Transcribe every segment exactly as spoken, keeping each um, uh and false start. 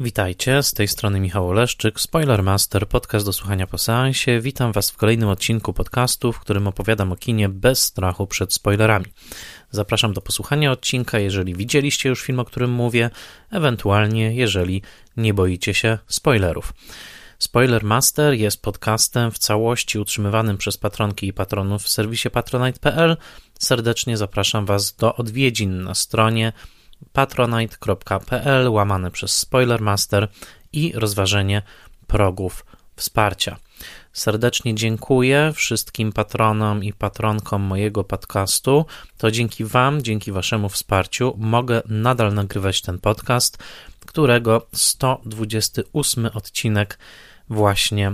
Witajcie, z tej strony Michał Oleszczyk, Spoiler Master, podcast do słuchania po seansie. Witam Was w kolejnym odcinku podcastu, w którym opowiadam o kinie bez strachu przed spoilerami. Zapraszam do posłuchania odcinka, jeżeli widzieliście już film, o którym mówię, ewentualnie jeżeli nie boicie się spoilerów. Spoiler Master jest podcastem w całości utrzymywanym przez patronki i patronów w serwisie patronite kropka p l. Serdecznie zapraszam Was do odwiedzin na stronie patronite kropka p l łamane przez Spoilermaster i rozważenie progów wsparcia. Serdecznie dziękuję wszystkim patronom i patronkom mojego podcastu. To dzięki Wam, dzięki Waszemu wsparciu mogę nadal nagrywać ten podcast, którego sto dwudziesty ósmy odcinek właśnie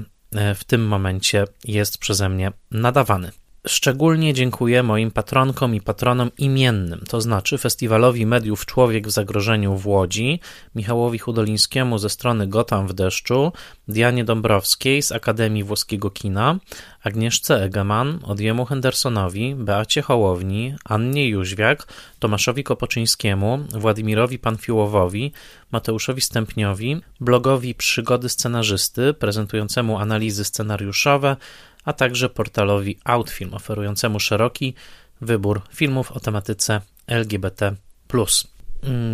w tym momencie jest przeze mnie nadawany. Szczególnie dziękuję moim patronkom i patronom imiennym, to znaczy Festiwalowi Mediów Człowiek w Zagrożeniu w Łodzi, Michałowi Chudzielińskiemu ze strony Gotham w Deszczu, Dianie Dąbrowskiej z Akademii Włoskiego Kina, Agnieszce Egeman, Odjemu Hendersonowi, Beacie Hołowni, Annie Jóźwiak, Tomaszowi Kopoczyńskiemu, Władimirowi Panfiłowowi, Mateuszowi Stępniowi, blogowi Przygody Scenarzysty, prezentującemu analizy scenariuszowe, a także portalowi Outfilm, oferującemu szeroki wybór filmów o tematyce L G B T plus.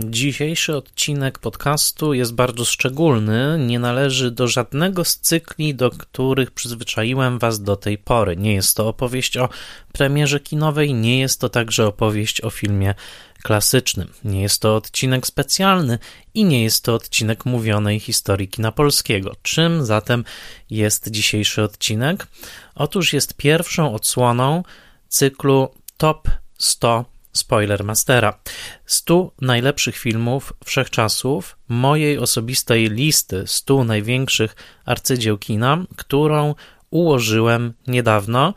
Dzisiejszy odcinek podcastu jest bardzo szczególny, nie należy do żadnego z cykli, do których przyzwyczaiłem Was do tej pory. Nie jest to opowieść o premierze kinowej, nie jest to także opowieść o filmie klasycznym, nie jest to odcinek specjalny i nie jest to odcinek mówionej historii kina polskiego. Czym zatem jest dzisiejszy odcinek? Otóż jest pierwszą odsłoną cyklu Top sto Spoiler Mastera. stu najlepszych filmów wszechczasów, mojej osobistej listy stu największych arcydzieł kina, którą ułożyłem niedawno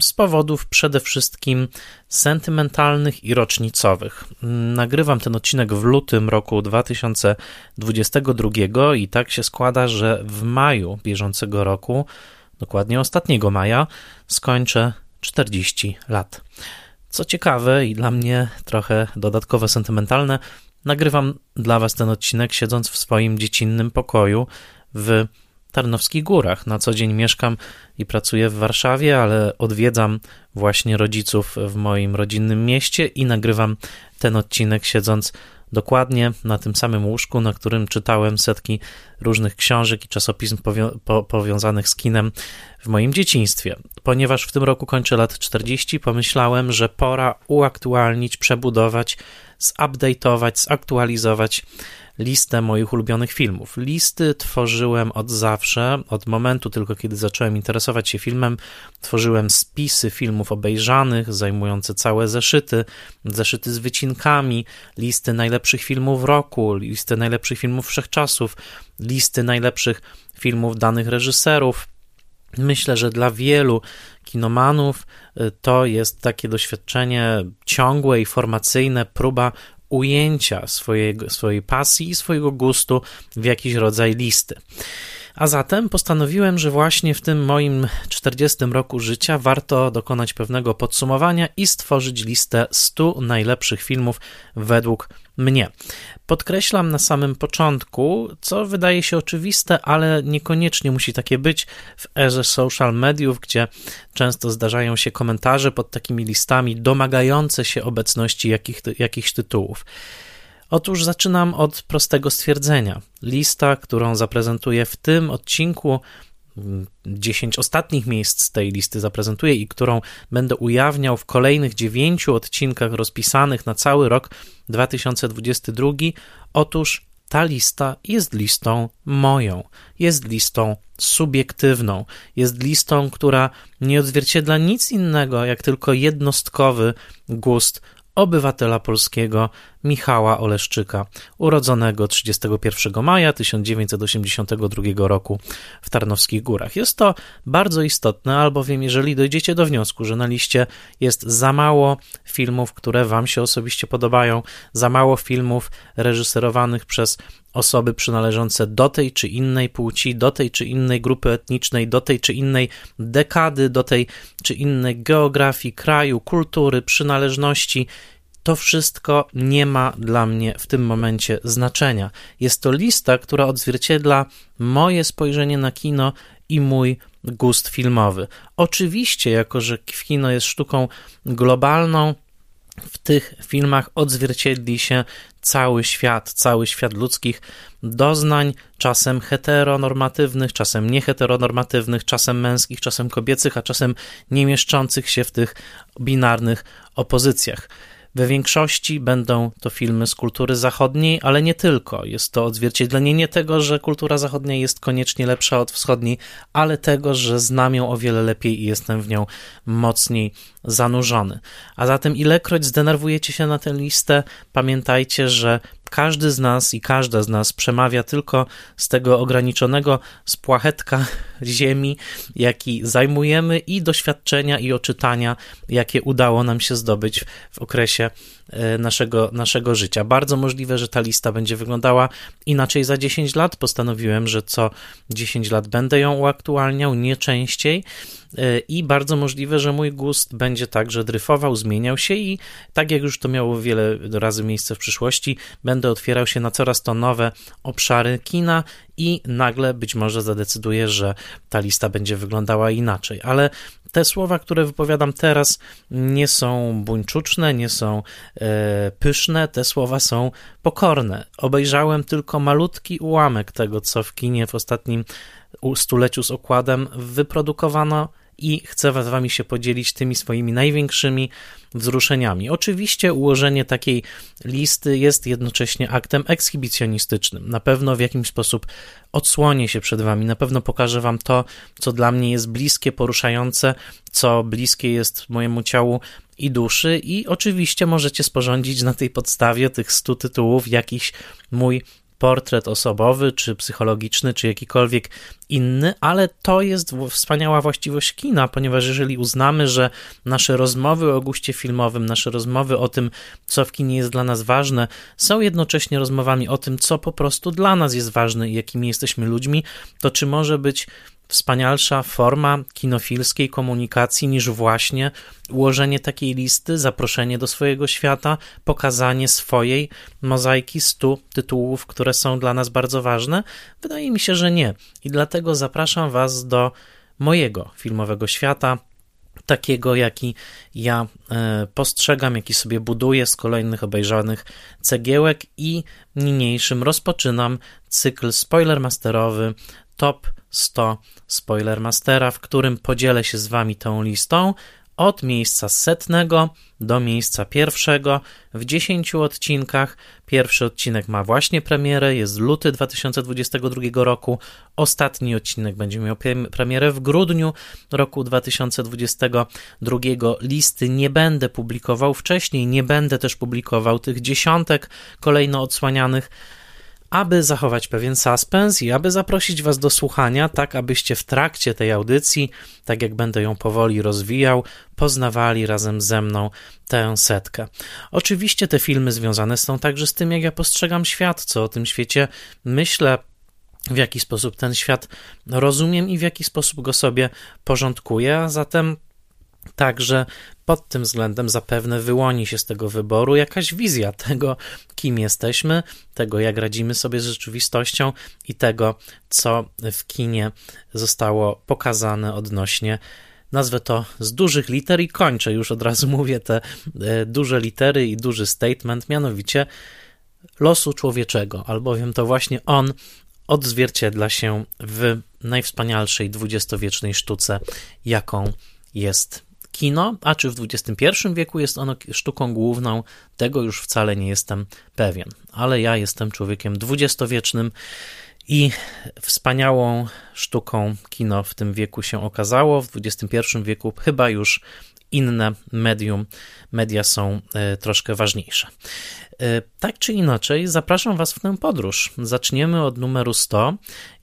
z powodów przede wszystkim sentymentalnych i rocznicowych. Nagrywam ten odcinek w lutym roku dwa tysiące dwudziestego drugiego i tak się składa, że w maju bieżącego roku, dokładnie ostatniego maja, skończę czterdzieści lat. Co ciekawe i dla mnie trochę dodatkowo sentymentalne, nagrywam dla Was ten odcinek siedząc w swoim dziecinnym pokoju w Tarnowskich Górach. Na co dzień mieszkam i pracuję w Warszawie, ale odwiedzam właśnie rodziców w moim rodzinnym mieście i nagrywam ten odcinek siedząc dokładnie na tym samym łóżku, na którym czytałem setki różnych książek i czasopism powio- po- powiązanych z kinem w moim dzieciństwie. Ponieważ w tym roku kończę lat czterdzieści, pomyślałem, że pora uaktualnić, przebudować, zupdate'ować, zaktualizować listę moich ulubionych filmów. Listy tworzyłem od zawsze, od momentu tylko, kiedy zacząłem interesować się filmem. Tworzyłem spisy filmów obejrzanych, zajmujące całe zeszyty, zeszyty z wycinkami, listy najlepszych filmów roku, listy najlepszych filmów wszechczasów, listy najlepszych filmów danych reżyserów. Myślę, że dla wielu kinomanów to jest takie doświadczenie ciągłe i formacyjne, próba ujęcia swojego, swojej pasji i swojego gustu w jakiś rodzaj listy. A zatem postanowiłem, że właśnie w tym moim czterdziestym roku życia warto dokonać pewnego podsumowania i stworzyć listę stu najlepszych filmów według mnie. Podkreślam na samym początku, co wydaje się oczywiste, ale niekoniecznie musi takie być w erze social mediów, gdzie często zdarzają się komentarze pod takimi listami domagające się obecności jakich, jakichś tytułów. Otóż zaczynam od prostego stwierdzenia. Lista, którą zaprezentuję w tym odcinku, dziesięć ostatnich miejsc z tej listy zaprezentuję i którą będę ujawniał w kolejnych dziewięciu odcinkach rozpisanych na cały rok dwa tysiące dwudziesty drugi. Otóż ta lista jest listą moją, jest listą subiektywną, jest listą, która nie odzwierciedla nic innego jak tylko jednostkowy gust obywatela polskiego Michała Oleszczyka, urodzonego trzydziestego pierwszego maja tysiąc dziewięćset osiemdziesiątego drugiego roku w Tarnowskich Górach. Jest to bardzo istotne, albowiem jeżeli dojdziecie do wniosku, że na liście jest za mało filmów, które Wam się osobiście podobają, za mało filmów reżyserowanych przez osoby przynależące do tej czy innej płci, do tej czy innej grupy etnicznej, do tej czy innej dekady, do tej czy innej geografii, kraju, kultury, przynależności, to wszystko nie ma dla mnie w tym momencie znaczenia. Jest to lista, która odzwierciedla moje spojrzenie na kino i mój gust filmowy. Oczywiście, jako że kino jest sztuką globalną, w tych filmach odzwierciedli się cały świat, cały świat ludzkich doznań, czasem heteronormatywnych, czasem nieheteronormatywnych, czasem męskich, czasem kobiecych, a czasem nie mieszczących się w tych binarnych opozycjach. We większości będą to filmy z kultury zachodniej, ale nie tylko. Jest to odzwierciedlenie nie tego, że kultura zachodnia jest koniecznie lepsza od wschodniej, ale tego, że znam ją o wiele lepiej i jestem w nią mocniej zanurzony. A zatem ilekroć zdenerwujecie się na tę listę, pamiętajcie, że każdy z nas i każda z nas przemawia tylko z tego ograniczonego spłachetka ziemi, jaki zajmujemy, i doświadczenia i oczytania, jakie udało nam się zdobyć w okresie naszego, naszego życia. Bardzo możliwe, że ta lista będzie wyglądała inaczej za dziesięć lat. Postanowiłem, że co dziesięć lat będę ją uaktualniał, nie częściej, i bardzo możliwe, że mój gust będzie także dryfował, zmieniał się i tak jak już to miało wiele razy miejsce w przyszłości, będę otwierał się na coraz to nowe obszary kina i nagle być może zadecyduję, że ta lista będzie wyglądała inaczej, ale te słowa, które wypowiadam teraz, nie są buńczuczne, nie są e, pyszne, te słowa są pokorne. Obejrzałem tylko malutki ułamek tego, co w kinie w ostatnim stuleciu z okładem wyprodukowano, i chcę z wami się podzielić tymi swoimi największymi wzruszeniami. Oczywiście ułożenie takiej listy jest jednocześnie aktem ekshibicjonistycznym. Na pewno w jakiś sposób odsłonię się przed wami, na pewno pokażę wam to, co dla mnie jest bliskie, poruszające, co bliskie jest mojemu ciału i duszy, i oczywiście możecie sporządzić na tej podstawie tych stu tytułów jakiś mój portret osobowy, czy psychologiczny, czy jakikolwiek inny, ale to jest wspaniała właściwość kina, ponieważ jeżeli uznamy, że nasze rozmowy o guście filmowym, nasze rozmowy o tym, co w kinie jest dla nas ważne, są jednocześnie rozmowami o tym, co po prostu dla nas jest ważne i jakimi jesteśmy ludźmi, to czy może być wspanialsza forma kinofilskiej komunikacji niż właśnie ułożenie takiej listy, zaproszenie do swojego świata, pokazanie swojej mozaiki stu tytułów, które są dla nas bardzo ważne? Wydaje mi się, że nie. I dlatego zapraszam was do mojego filmowego świata, takiego, jaki ja postrzegam, jaki sobie buduję z kolejnych obejrzanych cegiełek, i niniejszym rozpoczynam cykl spoilermasterowy Top sto Spoiler Mastera, w którym podzielę się z wami tą listą od miejsca setnego do miejsca pierwszego w dziesięciu odcinkach. Pierwszy odcinek ma właśnie premierę, jest luty dwa tysiące dwudziestego drugiego roku, ostatni odcinek będzie miał premierę w grudniu roku dwa tysiące dwudziestego drugiego. Listy nie będę publikował wcześniej, nie będę też publikował tych dziesiątek kolejno odsłanianych, aby zachować pewien suspens i aby zaprosić was do słuchania, tak abyście w trakcie tej audycji, tak jak będę ją powoli rozwijał, poznawali razem ze mną tę setkę. Oczywiście te filmy związane są także z tym, jak ja postrzegam świat, co o tym świecie myślę, w jaki sposób ten świat rozumiem i w jaki sposób go sobie porządkuję, a zatem także pod tym względem zapewne wyłoni się z tego wyboru jakaś wizja tego, kim jesteśmy, tego, jak radzimy sobie z rzeczywistością i tego, co w kinie zostało pokazane odnośnie, nazwę to z dużych liter i kończę, już od razu mówię te duże litery i duży statement, mianowicie losu człowieczego, albowiem to właśnie on odzwierciedla się w najwspanialszej dwudziestowiecznej sztuce, jaką jest kino, a czy w dwudziestym pierwszym wieku jest ono sztuką główną, tego już wcale nie jestem pewien, ale ja jestem człowiekiem dwudziestowiecznym i wspaniałą sztuką kino w tym wieku się okazało. W dwudziestym pierwszym wieku chyba już inne medium, media są troszkę ważniejsze. Tak czy inaczej, zapraszam was w tę podróż. Zaczniemy od numeru sto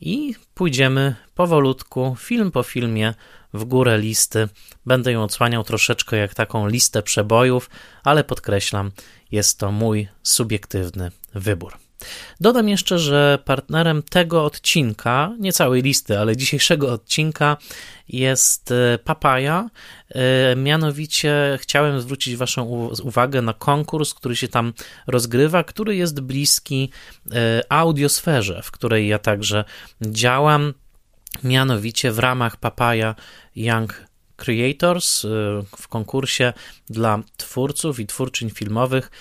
i pójdziemy powolutku, film po filmie, w górę listy. Będę ją odsłaniał troszeczkę jak taką listę przebojów, ale podkreślam, jest to mój subiektywny wybór. Dodam jeszcze, że partnerem tego odcinka, nie całej listy, ale dzisiejszego odcinka jest Papaja. Mianowicie chciałem zwrócić waszą uwagę na konkurs, który się tam rozgrywa, który jest bliski audiosferze, w której ja także działam. Mianowicie w ramach Papaja Young Creators w konkursie dla twórców i twórczyń filmowych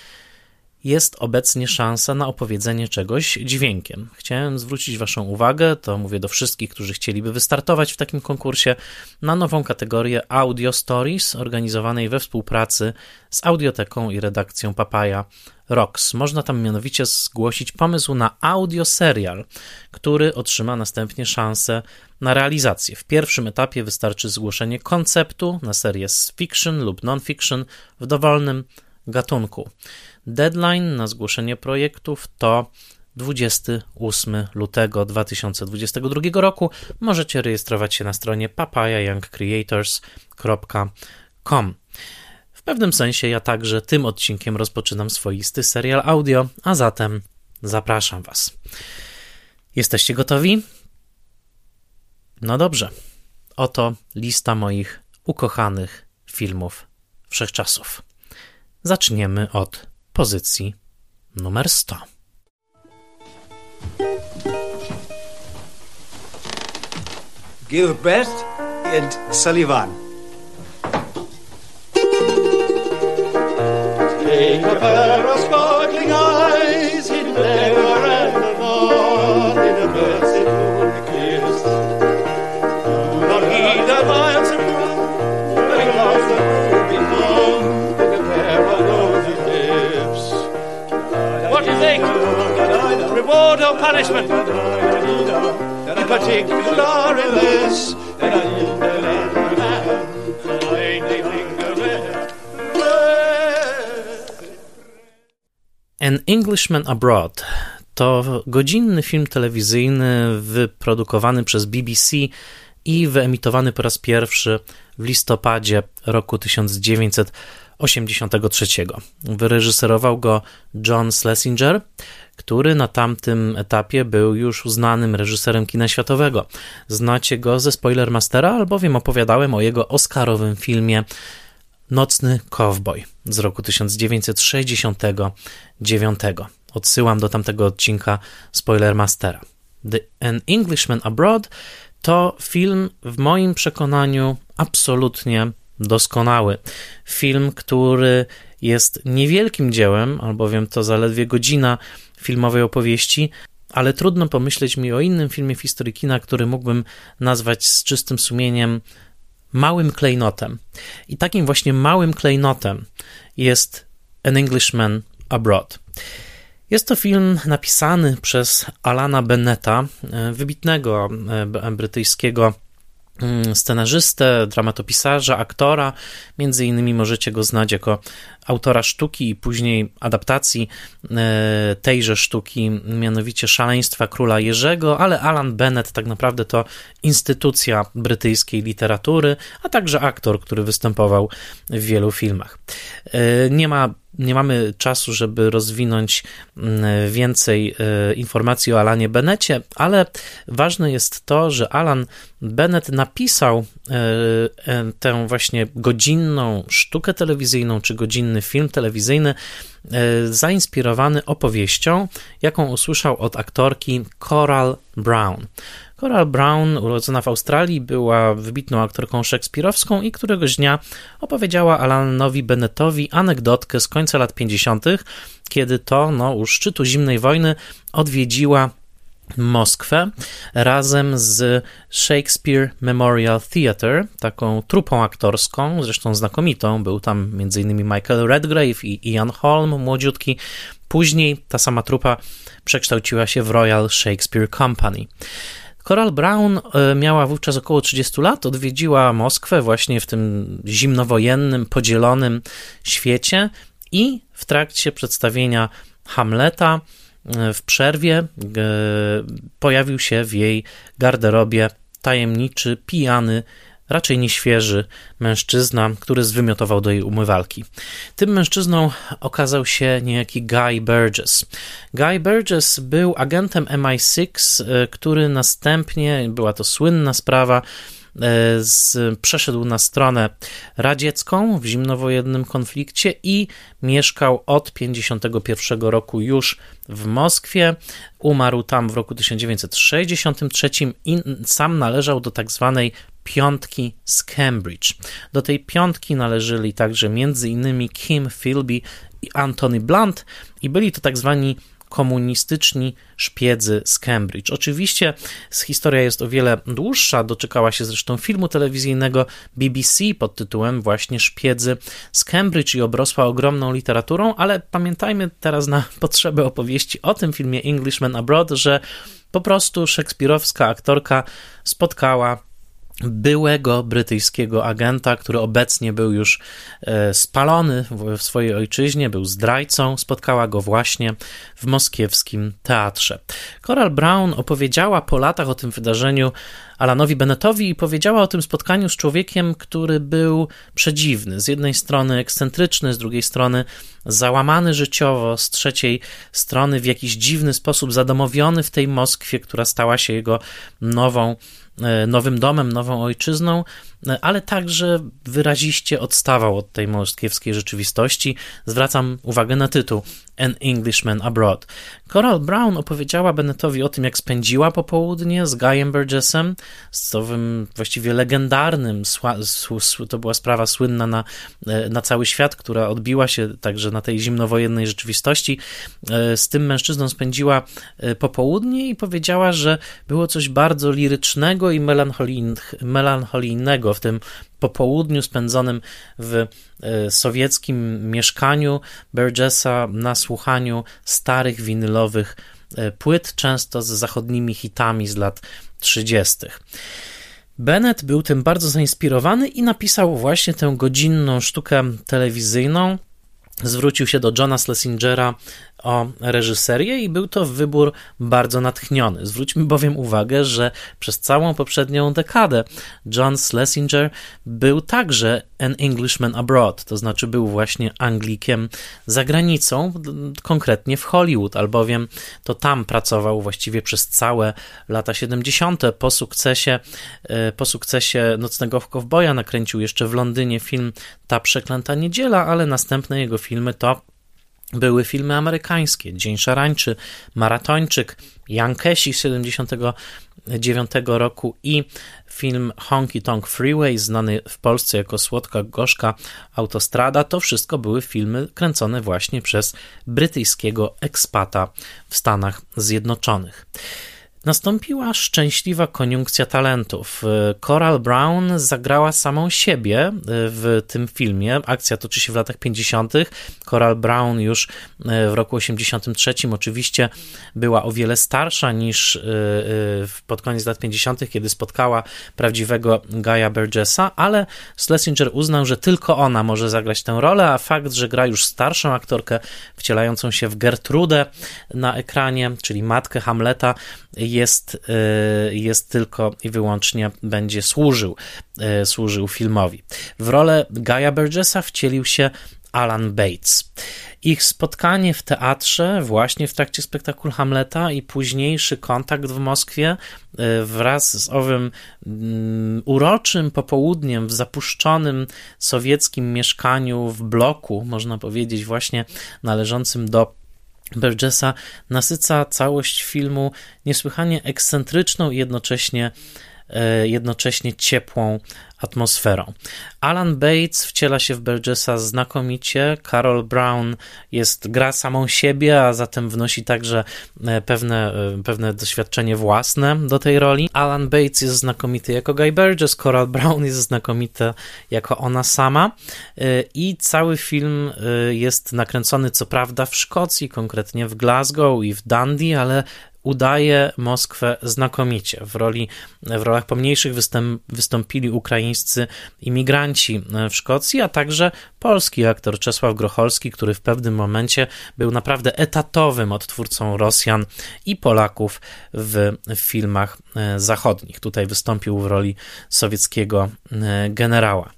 jest obecnie szansa na opowiedzenie czegoś dźwiękiem. Chciałem zwrócić waszą uwagę, to mówię do wszystkich, którzy chcieliby wystartować w takim konkursie, na nową kategorię Audio Stories, organizowanej we współpracy z Audioteką i redakcją Papaja Rocks. Można tam mianowicie zgłosić pomysł na audioserial, który otrzyma następnie szansę na realizację. W pierwszym etapie wystarczy zgłoszenie konceptu na serię z fiction lub non-fiction w dowolnym gatunku. Deadline na zgłoszenie projektów to dwudziestego ósmego lutego dwa tysiące dwudziestego drugiego roku. Możecie rejestrować się na stronie papaja young creators kropka com. W pewnym sensie ja także tym odcinkiem rozpoczynam swoisty serial audio, a zatem zapraszam was. Jesteście gotowi? No dobrze. Oto lista moich ukochanych filmów wszechczasów. Zaczniemy od pozycji numer sto. Gilbert and Sullivan. Take a pair of sparkling eyes in never and abroad in a bird's eye moon kiss. Do not heed the violet's moon, the clouds that move beyond. What do you think? Reward or punishment? In particular in this. An Englishman Abroad to godzinny film telewizyjny wyprodukowany przez B B C i wyemitowany po raz pierwszy w listopadzie roku tysiąc dziewięćset osiemdziesiątego trzeciego. Wyreżyserował go John Schlesinger, który na tamtym etapie był już uznanym reżyserem kina światowego. Znacie go ze Spoiler Mastera, albowiem opowiadałem o jego oscarowym filmie Nocny Kowboj z roku tysiąc dziewięćset sześćdziesiątego dziewiątego. Odsyłam do tamtego odcinka Spoiler Mastera. The An Englishman Abroad to film w moim przekonaniu absolutnie doskonały. Film, który jest niewielkim dziełem, albowiem to zaledwie godzina filmowej opowieści, ale trudno pomyśleć mi o innym filmie w historii kina, który mógłbym nazwać z czystym sumieniem małym klejnotem. I takim właśnie małym klejnotem jest An Englishman Abroad. Jest to film napisany przez Alana Bennetta, wybitnego brytyjskiego scenarzystę, dramatopisarza, aktora, między innymi możecie go znać jako autora sztuki i później adaptacji tejże sztuki, mianowicie Szaleństwa Króla Jerzego, ale Alan Bennett tak naprawdę to instytucja brytyjskiej literatury, a także aktor, który występował w wielu filmach. Nie ma Nie mamy czasu, żeby rozwinąć więcej informacji o Alanie Bennetcie, ale ważne jest to, że Alan Bennett napisał tę właśnie godzinną sztukę telewizyjną czy godzinny film telewizyjny zainspirowany opowieścią, jaką usłyszał od aktorki Coral Brown. Coral Brown, urodzona w Australii, była wybitną aktorką szekspirowską i któregoś dnia opowiedziała Alanowi Bennettowi anegdotkę z końca lat pięćdziesiątych, kiedy to no, u szczytu zimnej wojny odwiedziła Moskwę razem z Shakespeare Memorial Theatre, taką trupą aktorską, zresztą znakomitą. Był tam m.in. Michael Redgrave i Ian Holm, młodziutki. Później ta sama trupa przekształciła się w Royal Shakespeare Company. Coral Brown miała wówczas około trzydziestu lat, odwiedziła Moskwę właśnie w tym zimnowojennym, podzielonym świecie i w trakcie przedstawienia Hamleta w przerwie pojawił się w jej garderobie tajemniczy, pijany raczej nieświeży mężczyzna, który zwymiotował do jej umywalki. Tym mężczyzną okazał się niejaki Guy Burgess. Guy Burgess był agentem M I sześć, który następnie, była to słynna sprawa, Z, przeszedł na stronę radziecką w zimnowojennym konflikcie i mieszkał od tysiąc dziewięćset pięćdziesiątego pierwszego roku już w Moskwie. Umarł tam w roku tysiąc dziewięćset sześćdziesiątym trzecim i sam należał do tak zwanej Piątki z Cambridge. Do tej piątki należeli także m.in. Kim Philby i Anthony Blunt i byli to tak zwani komunistyczni szpiedzy z Cambridge. Oczywiście historia jest o wiele dłuższa, doczekała się zresztą filmu telewizyjnego B B C pod tytułem właśnie Szpiedzy z Cambridge i obrosła ogromną literaturą, ale pamiętajmy teraz na potrzeby opowieści o tym filmie Englishman Abroad, że po prostu szekspirowska aktorka spotkała byłego brytyjskiego agenta, który obecnie był już spalony w swojej ojczyźnie, był zdrajcą, spotkała go właśnie w moskiewskim teatrze. Coral Brown opowiedziała po latach o tym wydarzeniu Alanowi Bennettowi i powiedziała o tym spotkaniu z człowiekiem, który był przedziwny. Z jednej strony ekscentryczny, z drugiej strony załamany życiowo, z trzeciej strony w jakiś dziwny sposób zadomowiony w tej Moskwie, która stała się jego nową nowym domem, nową ojczyzną, ale także wyraziście odstawał od tej moskiewskiej rzeczywistości. Zwracam uwagę na tytuł An Englishman Abroad. Coral Brown opowiedziała Bennettowi o tym, jak spędziła popołudnie z Guyem Burgessem, z owym właściwie legendarnym, to była sprawa słynna na, na cały świat, która odbiła się także na tej zimnowojennej rzeczywistości. Z tym mężczyzną spędziła popołudnie i powiedziała, że było coś bardzo lirycznego i melancholijnego w tym po południu spędzonym w sowieckim mieszkaniu Burgessa na słuchaniu starych winylowych płyt, często z zachodnimi hitami z lat trzydziestych. Bennett był tym bardzo zainspirowany i napisał właśnie tę godzinną sztukę telewizyjną. Zwrócił się do Johna Schlesingera o reżyserię i był to wybór bardzo natchniony. Zwróćmy bowiem uwagę, że przez całą poprzednią dekadę John Schlesinger był także an Englishman abroad, to znaczy był właśnie Anglikiem za granicą, konkretnie w Hollywood, albowiem to tam pracował właściwie przez całe lata siedemdziesiąte. Po sukcesie, po sukcesie Nocnego Kowboja nakręcił jeszcze w Londynie film Ta Przeklęta Niedziela, ale następne jego filmy to były filmy amerykańskie, Dzień Szarańczy, Maratończyk, Jankesi z siedemdziesiątego dziewiątego roku i film Honky Tonk Freeway, znany w Polsce jako Słodka Gorzka Autostrada. To wszystko były filmy kręcone właśnie przez brytyjskiego ekspata w Stanach Zjednoczonych. Nastąpiła szczęśliwa koniunkcja talentów. Coral Brown zagrała samą siebie w tym filmie. Akcja toczy się w latach pięćdziesiątych. Coral Brown już w roku osiemdziesiątym trzecim oczywiście była o wiele starsza niż pod koniec lat pięćdziesiątych., kiedy spotkała prawdziwego Guy'a Burgessa, ale Schlesinger uznał, że tylko ona może zagrać tę rolę, a fakt, że gra już starszą aktorkę wcielającą się w Gertrudę na ekranie, czyli matkę Hamleta, Jest, jest tylko i wyłącznie będzie służył, służył filmowi. W rolę Guy'a Burgessa wcielił się Alan Bates. Ich spotkanie w teatrze właśnie w trakcie spektaklu Hamleta i późniejszy kontakt w Moskwie wraz z owym uroczym popołudniem w zapuszczonym sowieckim mieszkaniu w bloku, można powiedzieć właśnie należącym do Burgessa, nasyca całość filmu niesłychanie ekscentryczną i jednocześnie, jednocześnie ciepłą atmosferą. Alan Bates wciela się w Burgessa znakomicie, Coral Brown jest, gra samą siebie, a zatem wnosi także pewne, pewne doświadczenie własne do tej roli. Alan Bates jest znakomity jako Guy Burgess, Coral Brown jest znakomita jako ona sama i cały film jest nakręcony co prawda w Szkocji, konkretnie w Glasgow i w Dundee, ale udaje Moskwę znakomicie. W roli, w rolach pomniejszych występ, wystąpili ukraińscy imigranci w Szkocji, a także polski aktor Czesław Grocholski, który w pewnym momencie był naprawdę etatowym odtwórcą Rosjan i Polaków w filmach zachodnich. Tutaj wystąpił w roli sowieckiego generała.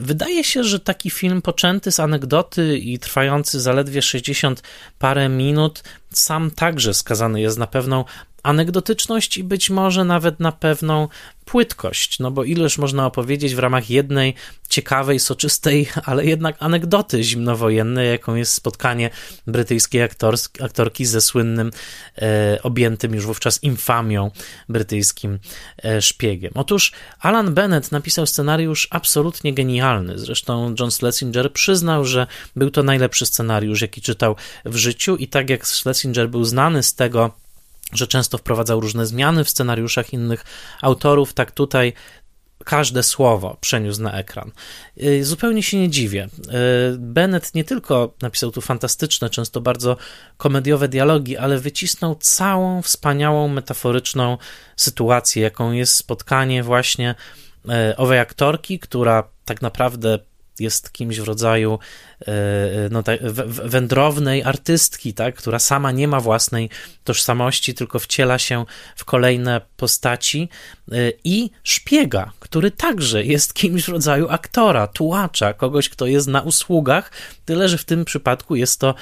Wydaje się, że taki film poczęty z anegdoty i trwający zaledwie sześćdziesiąt parę minut sam także skazany jest na pewną anegdotyczność i być może nawet na pewną płytkość, no bo ileż można opowiedzieć w ramach jednej ciekawej, soczystej, ale jednak anegdoty zimnowojennej, jaką jest spotkanie brytyjskiej aktorsk- aktorki ze słynnym, e, objętym już wówczas infamią brytyjskim e, szpiegiem. Otóż Alan Bennett napisał scenariusz absolutnie genialny, zresztą John Schlesinger przyznał, że był to najlepszy scenariusz, jaki czytał w życiu i tak jak Schlesinger był znany z tego, że często wprowadzał różne zmiany w scenariuszach innych autorów, tak tutaj każde słowo przeniósł na ekran. Zupełnie się nie dziwię. Bennett nie tylko napisał tu fantastyczne, często bardzo komediowe dialogi, ale wycisnął całą wspaniałą, metaforyczną sytuację, jaką jest spotkanie właśnie owej aktorki, która tak naprawdę jest kimś w rodzaju no, tak, wędrownej artystki, tak, która sama nie ma własnej tożsamości, tylko wciela się w kolejne postaci i szpiega, który także jest kimś w rodzaju aktora, tułacza, kogoś, kto jest na usługach, tyle że w tym przypadku jest to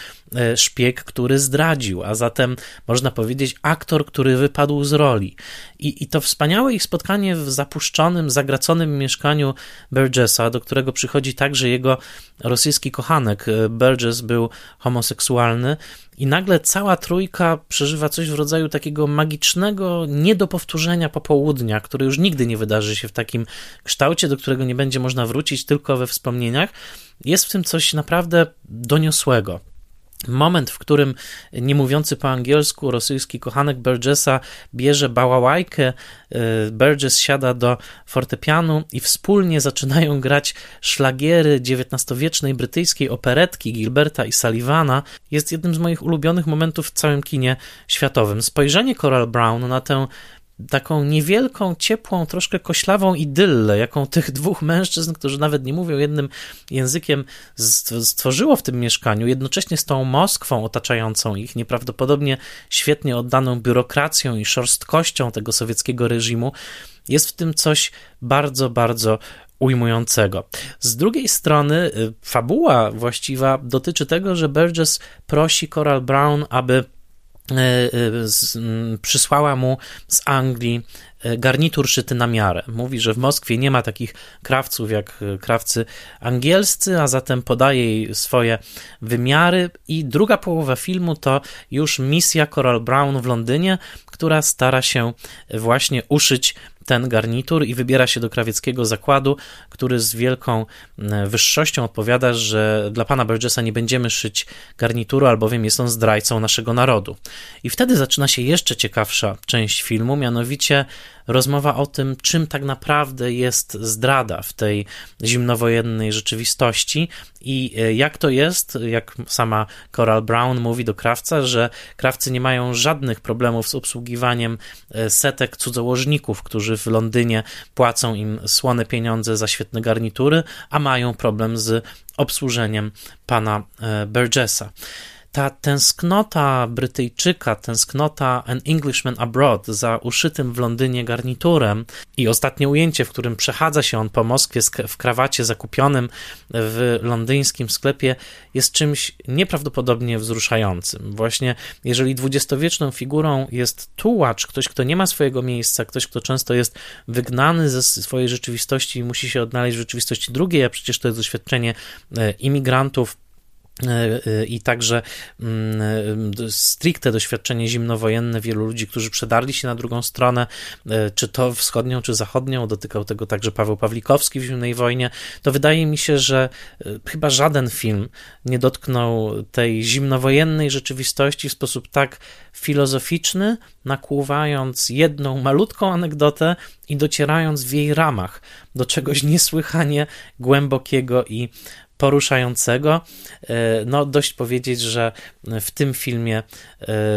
szpieg, który zdradził, a zatem można powiedzieć aktor, który wypadł z roli. I, i to wspaniałe ich spotkanie w zapuszczonym, zagraconym mieszkaniu Burgessa, do którego przychodzi także jego rosyjski kochanek. Burgess był homoseksualny i nagle cała trójka przeżywa coś w rodzaju takiego magicznego, nie do powtórzenia popołudnia, które już nigdy nie wydarzy się w takim kształcie, do którego nie będzie można wrócić, tylko we wspomnieniach. Jest w tym coś naprawdę doniosłego. Moment, w którym nie mówiący po angielsku rosyjski kochanek Burgessa bierze bałałajkę, Burgess siada do fortepianu i wspólnie zaczynają grać szlagiery dziewiętnastowiecznej brytyjskiej operetki Gilberta i Sullivana, jest jednym z moich ulubionych momentów w całym kinie światowym. Spojrzenie Coral Brown na tę taką niewielką, ciepłą, troszkę koślawą idyllę, jaką tych dwóch mężczyzn, którzy nawet nie mówią jednym językiem, stworzyło w tym mieszkaniu, jednocześnie z tą Moskwą otaczającą ich, nieprawdopodobnie świetnie oddaną biurokracją i szorstkością tego sowieckiego reżimu, jest w tym coś bardzo, bardzo ujmującego. Z drugiej strony fabuła właściwa dotyczy tego, że Burgess prosi Coral Brown, aby Z, przysłała mu z Anglii garnitur szyty na miarę. Mówi, że w Moskwie nie ma takich krawców jak krawcy angielscy, a zatem podaje jej swoje wymiary i druga połowa filmu to już misja Coral Brown w Londynie, która stara się właśnie uszyć ten garnitur i wybiera się do krawieckiego zakładu, który z wielką wyższością odpowiada, że dla pana Burgessa nie będziemy szyć garnituru, albowiem jest on zdrajcą naszego narodu. I wtedy zaczyna się jeszcze ciekawsza część filmu, mianowicie rozmowa o tym, czym tak naprawdę jest zdrada w tej zimnowojennej rzeczywistości i jak to jest, jak sama Coral Brown mówi do krawca, że krawcy nie mają żadnych problemów z obsługiwaniem setek cudzołożników, którzy w Londynie płacą im słone pieniądze za świetne garnitury, a mają problem z obsłużeniem pana Burgessa. Ta tęsknota Brytyjczyka, tęsknota An Englishman Abroad za uszytym w Londynie garniturem i ostatnie ujęcie, w którym przechadza się on po Moskwie w krawacie zakupionym w londyńskim sklepie, jest czymś nieprawdopodobnie wzruszającym. Właśnie jeżeli dwudziestowieczną figurą jest tułacz, ktoś, kto nie ma swojego miejsca, ktoś, kto często jest wygnany ze swojej rzeczywistości i musi się odnaleźć w rzeczywistości drugiej, a przecież to jest doświadczenie imigrantów, i także stricte doświadczenie zimnowojenne wielu ludzi, którzy przedarli się na drugą stronę, czy to wschodnią, czy zachodnią, dotykał tego także Paweł Pawlikowski w Zimnej Wojnie, to wydaje mi się, że chyba żaden film nie dotknął tej zimnowojennej rzeczywistości w sposób tak filozoficzny, nakłuwając jedną malutką anegdotę i docierając w jej ramach do czegoś niesłychanie głębokiego i poruszającego. No dość powiedzieć, że w tym filmie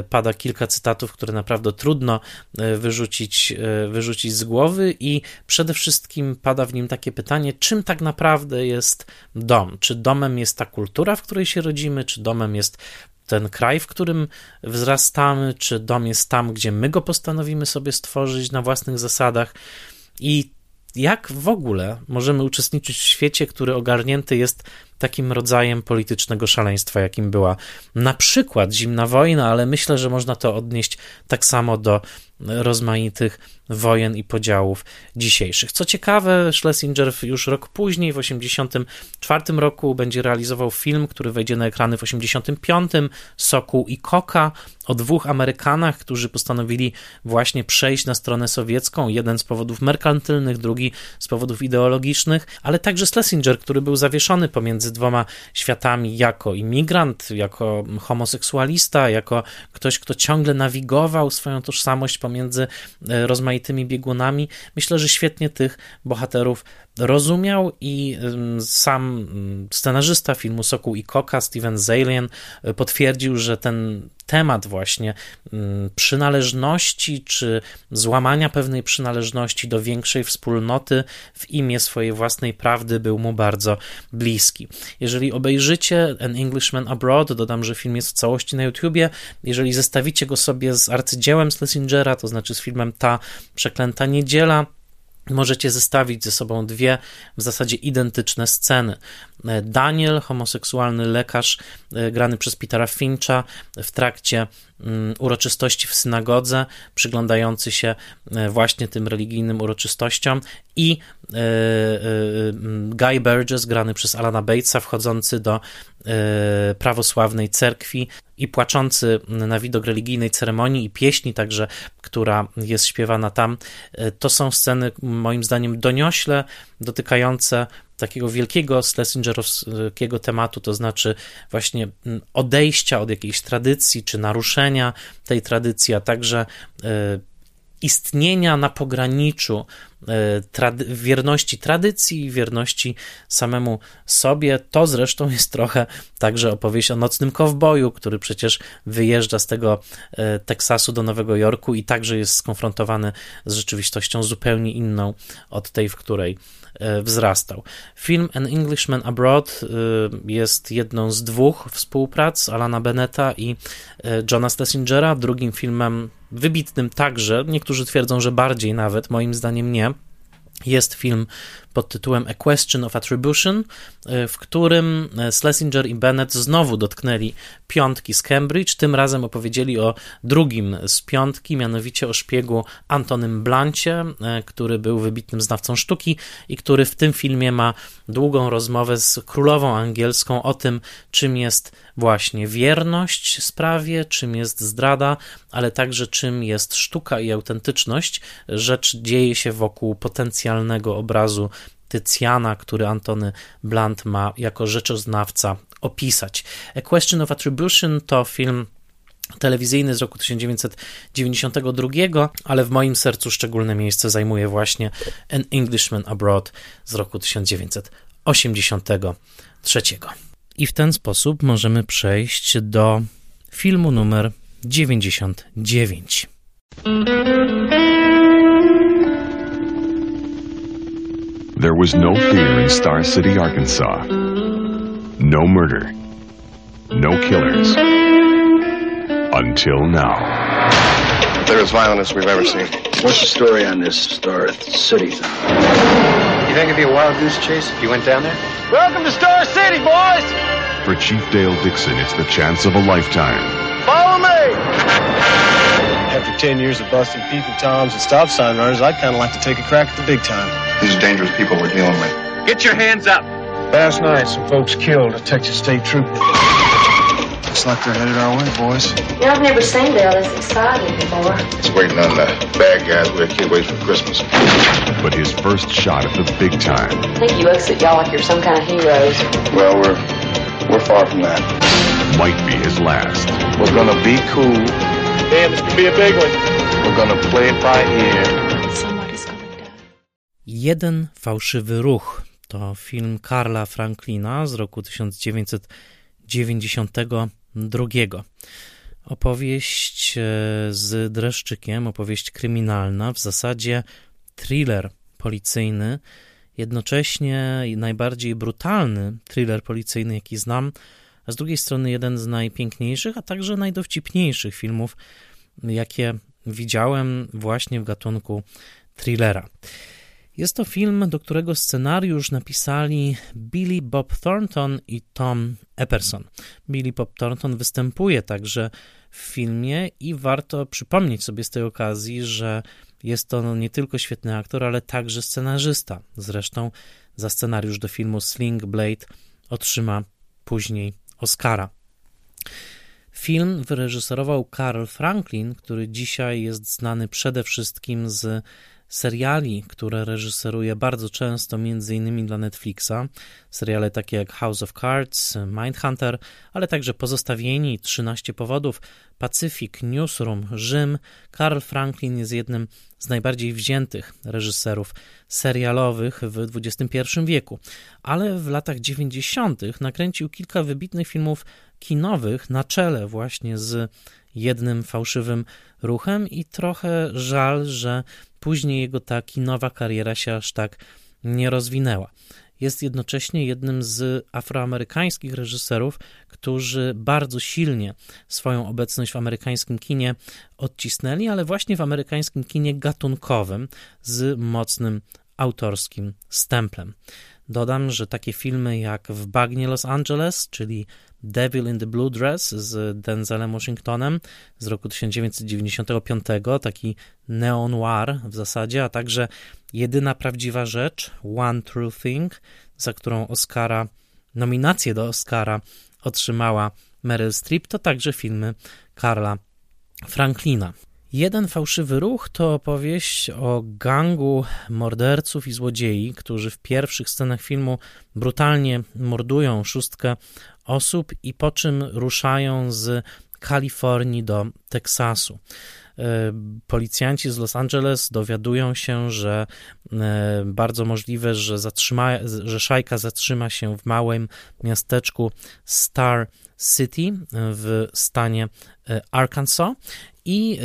pada kilka cytatów, które naprawdę trudno wyrzucić, wyrzucić z głowy i przede wszystkim pada w nim takie pytanie, czym tak naprawdę jest dom? Czy domem jest ta kultura, w której się rodzimy? Czy domem jest ten kraj, w którym wzrastamy? Czy dom jest tam, gdzie my go postanowimy sobie stworzyć na własnych zasadach? I jak w ogóle możemy uczestniczyć w świecie, który ogarnięty jest takim rodzajem politycznego szaleństwa, jakim była na przykład zimna wojna, ale myślę, że można to odnieść tak samo do rozmaitych wojen i podziałów dzisiejszych. Co ciekawe, Schlesinger już rok później, w tysiąc dziewięćset osiemdziesiątym czwartym roku, będzie realizował film, który wejdzie na ekrany w tysiąc dziewięćset osiemdziesiątym piątym, Sokół i Koka, o dwóch Amerykanach, którzy postanowili właśnie przejść na stronę sowiecką, jeden z powodów merkantylnych, drugi z powodów ideologicznych, ale także Schlesinger, który był zawieszony pomiędzy dwoma światami jako imigrant, jako homoseksualista, jako ktoś, kto ciągle nawigował swoją tożsamość pomiędzy rozmaitymi biegunami. Myślę, że świetnie tych bohaterów rozumiał i sam scenarzysta filmu Sokół i Koka, Steven Zalian, potwierdził, że ten temat właśnie przynależności czy złamania pewnej przynależności do większej wspólnoty w imię swojej własnej prawdy był mu bardzo bliski. Jeżeli obejrzycie An Englishman Abroad, dodam, że film jest w całości na YouTubie, jeżeli zestawicie go sobie z arcydziełem Schlesingera, to znaczy z filmem Ta Przeklęta Niedziela, możecie zestawić ze sobą dwie w zasadzie identyczne sceny. Daniel, homoseksualny lekarz grany przez Petera Fincha, w trakcie uroczystości w synagodze, przyglądający się właśnie tym religijnym uroczystościom, i Guy Burgess grany przez Alana Batesa, wchodzący do prawosławnej cerkwi i płaczący na widok religijnej ceremonii i pieśni także, która jest śpiewana tam. To są sceny moim zdaniem doniośle, dotykające takiego wielkiego Schlesingerowskiego tematu, to znaczy właśnie odejścia od jakiejś tradycji, czy naruszenia tej tradycji, a także istnienia na pograniczu trady- wierności tradycji i wierności samemu sobie. To zresztą jest trochę także opowieść o nocnym kowboju, który przecież wyjeżdża z tego Teksasu do Nowego Jorku i także jest skonfrontowany z rzeczywistością zupełnie inną od tej, w której wzrastał. Film An Englishman Abroad jest jedną z dwóch współprac Alana Bennetta i Johna Schlesingera, drugim filmem wybitnym także, niektórzy twierdzą, że bardziej nawet, moim zdaniem nie, jest film pod tytułem A Question of Attribution, w którym Schlesinger i Bennett znowu dotknęli piątki z Cambridge, tym razem opowiedzieli o drugim z piątki, mianowicie o szpiegu Antonym Blancie, który był wybitnym znawcą sztuki i który w tym filmie ma długą rozmowę z królową angielską o tym, czym jest właśnie wierność sprawie, czym jest zdrada, ale także czym jest sztuka i autentyczność. Rzecz dzieje się wokół potencjalnego obrazu Tycjana, który Antony Bland ma jako rzeczoznawca opisać. A Question of Attribution to film telewizyjny z roku tysiąc dziewięćset dziewięćdziesiątym drugim, ale w moim sercu szczególne miejsce zajmuje właśnie An Englishman Abroad z roku tysiąc dziewięćset osiemdziesiątym trzecim. I w ten sposób możemy przejść do filmu numer dziewięćdziesiąt dziewięć. There was no fear in Star City, Arkansas. No murder. No killers. Until now. There's violence we've ever seen. What's the story on this Star City thing? You think it'd be a wild goose chase if you went down there? Welcome to Star City, boys! For Chief Dale Dixon, it's the chance of a lifetime. Follow me! After ten years of busting people, toms, and stop sign runners, I'd kind of like to take a crack at the big time. These are dangerous people we're dealing with. Get your hands up. Last night, some folks killed a Texas state trooper. Looks like they're headed our way, boys. You know, I've never seen Dale this excited before. It's waiting on the bad guys with a kid waits for Christmas. But his first shot at the big time. I think you looks at y'all like you're some kind of heroes. Well, we're we're far from that. Might be his last. We're gonna be cool. Damn, this could be a big one. We're gonna play it by ear. Jeden fałszywy ruch To film Carla Franklina z roku tysiąc dziewięćset dziewięćdziesiątego drugiego. Opowieść z dreszczykiem, opowieść kryminalna, w zasadzie thriller policyjny, jednocześnie najbardziej brutalny thriller policyjny, jaki znam, a z drugiej strony jeden z najpiękniejszych, a także najdowcipniejszych filmów, jakie widziałem właśnie w gatunku thrillera. Jest to film, do którego scenariusz napisali Billy Bob Thornton i Tom Epperson. Billy Bob Thornton występuje także w filmie i warto przypomnieć sobie z tej okazji, że jest to nie tylko świetny aktor, ale także scenarzysta. Zresztą za scenariusz do filmu Sling Blade otrzyma później Oscara. Film wyreżyserował Carl Franklin, który dzisiaj jest znany przede wszystkim z seriali, które reżyseruje bardzo często, między innymi dla Netflixa. Seriale takie jak House of Cards, Mindhunter, ale także Pozostawieni, trzynaście powodów, Pacific, Newsroom, Rzym. Carl Franklin jest jednym z najbardziej wziętych reżyserów serialowych w dwudziestym pierwszym wieku, ale w latach dziewięćdziesiątych nakręcił kilka wybitnych filmów kinowych, na czele właśnie z Jednym fałszywym ruchem, i trochę żal, że później jego ta kinowa kariera się aż tak nie rozwinęła. Jest jednocześnie jednym z afroamerykańskich reżyserów, którzy bardzo silnie swoją obecność w amerykańskim kinie odcisnęli, ale właśnie w amerykańskim kinie gatunkowym z mocnym autorskim stemplem. Dodam, że takie filmy jak W bagnie Los Angeles, czyli Devil in the Blue Dress z Denzelem Washingtonem z roku tysiąc dziewięćset dziewięćdziesiątego piątego, taki neo-noir w zasadzie, a także Jedyna prawdziwa rzecz, One True Thing, za którą Oscara, nominację do Oscara otrzymała Meryl Streep, to także filmy Carla Franklina. Jeden fałszywy ruch to opowieść o gangu morderców i złodziei, którzy w pierwszych scenach filmu brutalnie mordują szóstkę osób i po czym ruszają z Kalifornii do Teksasu. Policjanci z Los Angeles dowiadują się, że bardzo możliwe, że, zatrzyma, że szajka zatrzyma się w małym miasteczku Star City w stanie Arkansas i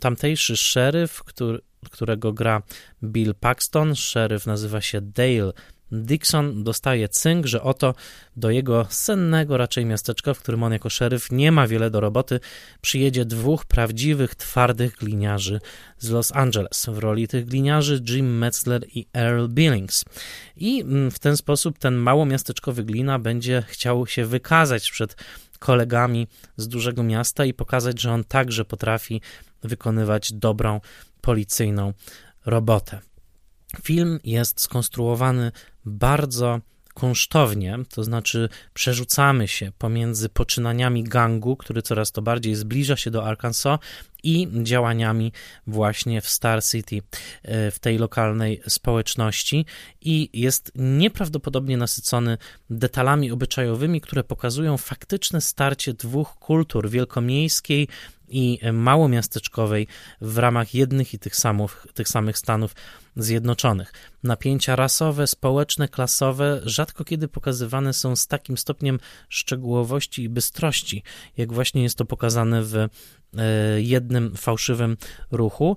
tamtejszy szeryf, który, którego gra Bill Paxton, szeryf nazywa się Dale Dixon, dostaje cynk, że oto do jego sennego raczej miasteczka, w którym on jako szeryf nie ma wiele do roboty, przyjedzie dwóch prawdziwych, twardych gliniarzy z Los Angeles. W roli tych gliniarzy Jim Metzler i Earl Billings. I w ten sposób ten małomiasteczkowy glina będzie chciał się wykazać przed kolegami z dużego miasta i pokazać, że on także potrafi wykonywać dobrą, policyjną robotę. Film jest skonstruowany bardzo kunsztownie, to znaczy przerzucamy się pomiędzy poczynaniami gangu, który coraz to bardziej zbliża się do Arkansas, i działaniami właśnie w Star City, w tej lokalnej społeczności, i jest nieprawdopodobnie nasycony detalami obyczajowymi, które pokazują faktyczne starcie dwóch kultur, wielkomiejskiej i małomiasteczkowej, w ramach jednych i tych samych, tych samych Stanów Zjednoczonych. Napięcia rasowe, społeczne, klasowe rzadko kiedy pokazywane są z takim stopniem szczegółowości i bystrości, jak właśnie jest to pokazane w Jednym fałszywym ruchu.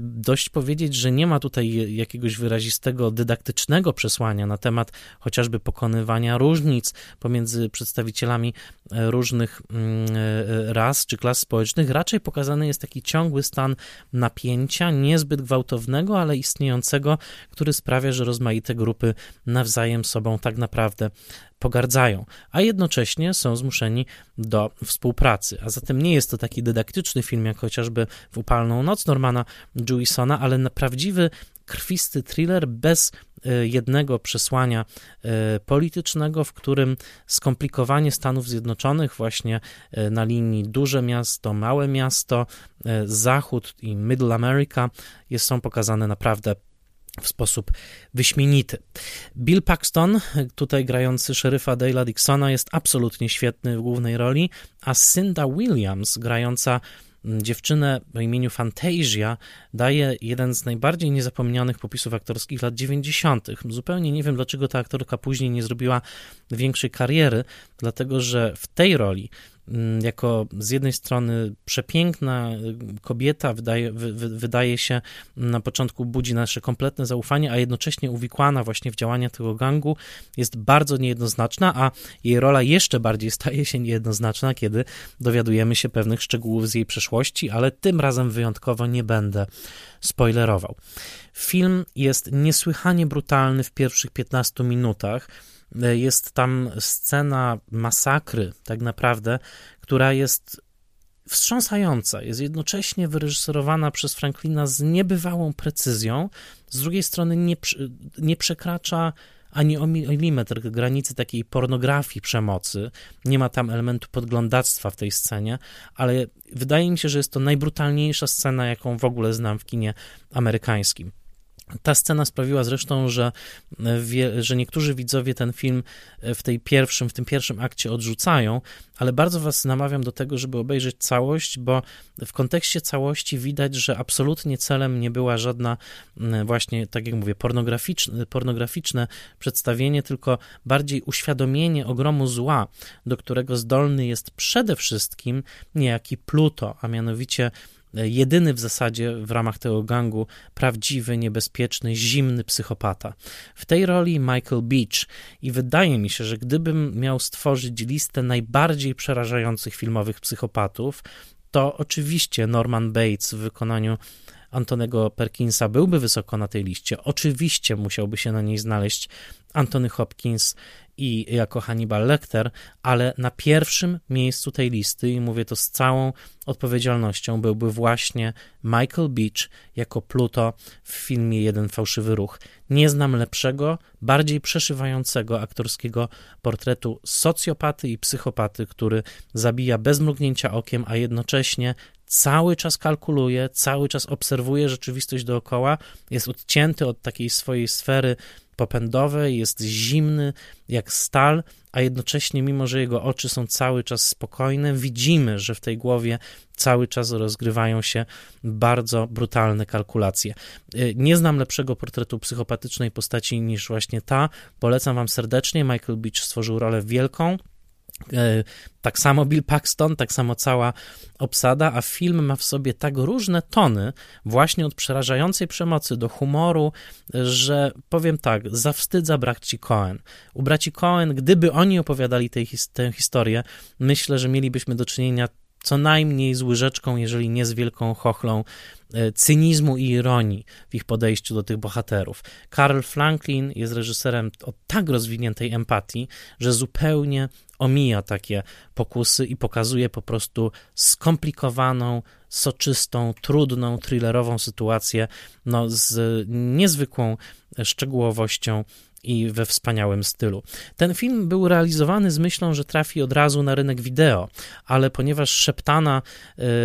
Dość powiedzieć, że nie ma tutaj jakiegoś wyrazistego, dydaktycznego przesłania na temat chociażby pokonywania różnic pomiędzy przedstawicielami różnych ras czy klas społecznych. Raczej pokazany jest taki ciągły stan napięcia, niezbyt gwałtownego, ale istniejącego, który sprawia, że rozmaite grupy nawzajem sobą tak naprawdę pogardzają, a jednocześnie są zmuszeni do współpracy. A zatem nie jest to taki dydaktyczny film, jak chociażby w Upalną noc Normana Jewisona, ale na prawdziwy, krwisty thriller bez jednego przesłania politycznego, w którym skomplikowanie Stanów Zjednoczonych właśnie na linii duże miasto, małe miasto, Zachód i Middle America jest, są pokazane naprawdę w sposób wyśmienity. Bill Paxton, tutaj grający szeryfa Dale'a Dixona, jest absolutnie świetny w głównej roli, a Cinda Williams, grająca dziewczynę o imieniu Fantasia daje jeden z najbardziej niezapomnianych popisów aktorskich lat dziewięćdziesiątych. Zupełnie nie wiem, dlaczego ta aktorka później nie zrobiła większej kariery, dlatego że w tej roli, jako z jednej strony przepiękna kobieta, wydaje, wy, wy, wydaje się na początku budzi nasze kompletne zaufanie, a jednocześnie uwikłana właśnie w działania tego gangu, jest bardzo niejednoznaczna, a jej rola jeszcze bardziej staje się niejednoznaczna, kiedy dowiadujemy się pewnych szczegółów z jej przeszłości, ale tym razem wyjątkowo nie będę spoilerował. Film jest niesłychanie brutalny w pierwszych piętnastu minutach. Jest tam scena masakry, tak naprawdę, która jest wstrząsająca, jest jednocześnie wyreżyserowana przez Franklina z niebywałą precyzją, z drugiej strony nie, nie przekracza ani o milimetr granicy takiej pornografii przemocy, nie ma tam elementu podglądactwa w tej scenie, ale wydaje mi się, że jest to najbrutalniejsza scena, jaką w ogóle znam w kinie amerykańskim. Ta scena sprawiła zresztą, że, wie, że niektórzy widzowie ten film w, tej pierwszym, w tym pierwszym akcie odrzucają, ale bardzo was namawiam do tego, żeby obejrzeć całość, bo w kontekście całości widać, że absolutnie celem nie była żadna właśnie, tak jak mówię, pornograficzne, pornograficzne przedstawienie, tylko bardziej uświadomienie ogromu zła, do którego zdolny jest przede wszystkim niejaki Pluto, a mianowicie jedyny w zasadzie w ramach tego gangu prawdziwy, niebezpieczny, zimny psychopata. W tej roli Michael Beach i wydaje mi się, że gdybym miał stworzyć listę najbardziej przerażających filmowych psychopatów, to oczywiście Norman Bates w wykonaniu Antonego Perkinsa byłby wysoko na tej liście. Oczywiście musiałby się na niej znaleźć Anthony Hopkins i jako Hannibal Lecter, ale na pierwszym miejscu tej listy, i mówię to z całą odpowiedzialnością, byłby właśnie Michael Beach jako Pluto w filmie Jeden fałszywy ruch. Nie znam lepszego, bardziej przeszywającego aktorskiego portretu socjopaty i psychopaty, który zabija bez mrugnięcia okiem, a jednocześnie cały czas kalkuluje, cały czas obserwuje rzeczywistość dookoła, jest odcięty od takiej swojej sfery popędowej, jest zimny jak stal, a jednocześnie mimo, że jego oczy są cały czas spokojne, widzimy, że w tej głowie cały czas rozgrywają się bardzo brutalne kalkulacje. Nie znam lepszego portretu psychopatycznej postaci niż właśnie ta. Polecam wam serdecznie. Michael Beach stworzył rolę wielką. Tak samo Bill Paxton, tak samo cała obsada, a film ma w sobie tak różne tony, właśnie od przerażającej przemocy do humoru, że powiem tak, zawstydza braci Coen. U braci Coen, gdyby oni opowiadali tej, tę historię, myślę, że mielibyśmy do czynienia co najmniej z łyżeczką, jeżeli nie z wielką chochlą cynizmu i ironii w ich podejściu do tych bohaterów. Carl Franklin jest reżyserem o tak rozwiniętej empatii, że zupełnie omija takie pokusy i pokazuje po prostu skomplikowaną, soczystą, trudną, thrillerową sytuację, no, z niezwykłą szczegółowością i we wspaniałym stylu. Ten film był realizowany z myślą, że trafi od razu na rynek wideo, ale ponieważ szeptana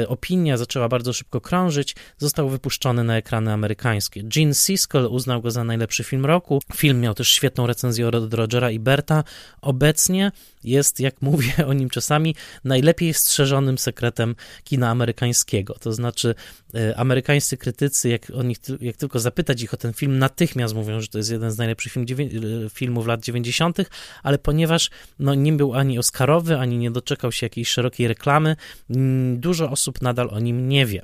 y, opinia zaczęła bardzo szybko krążyć, został wypuszczony na ekrany amerykańskie. Gene Siskel uznał go za najlepszy film roku. Film miał też świetną recenzję od Rogera Eberta. Obecnie jest, jak mówię o nim czasami, najlepiej strzeżonym sekretem kina amerykańskiego. To znaczy y, amerykańscy krytycy, jak, o nich, jak tylko zapytać ich o ten film, natychmiast mówią, że to jest jeden z najlepszych film dziewię- filmów lat dziewięćdziesiątych, ale ponieważ no, nie był ani oscarowy, ani nie doczekał się jakiejś szerokiej reklamy, m, dużo osób nadal o nim nie wie.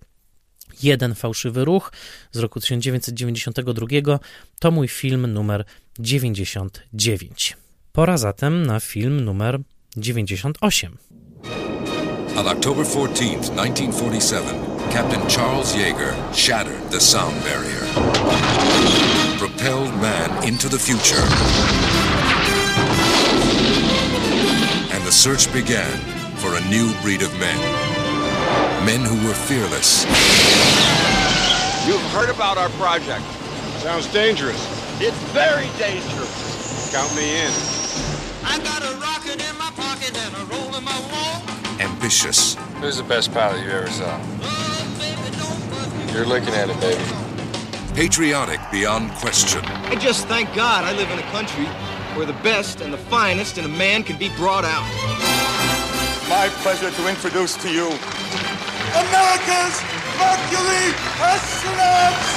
Jeden fałszywy ruch z roku tysiąc dziewięćset dziewięćdziesiątego drugiego to mój film numer dziewięćdziesiąt dziewięć. Pora zatem na film numer dziewięćdziesiąt osiem. On October fourteenth, nineteen forty-seven, Captain Charles Yeager shattered the sound barrier, propelled man into the future, and the search began for a new breed of men, men who were fearless. You've heard about our project. Sounds dangerous. It's very dangerous. Count me in. I got a rocket in my pocket and a roll in my wall. Ambitious. Who's the best pilot you ever saw? Oh, baby, don't me. You're looking at it, baby. Patriotic beyond question. I just thank God I live in a country where the best and the finest in a man can be brought out. My pleasure to introduce to you America's Mercury astronauts!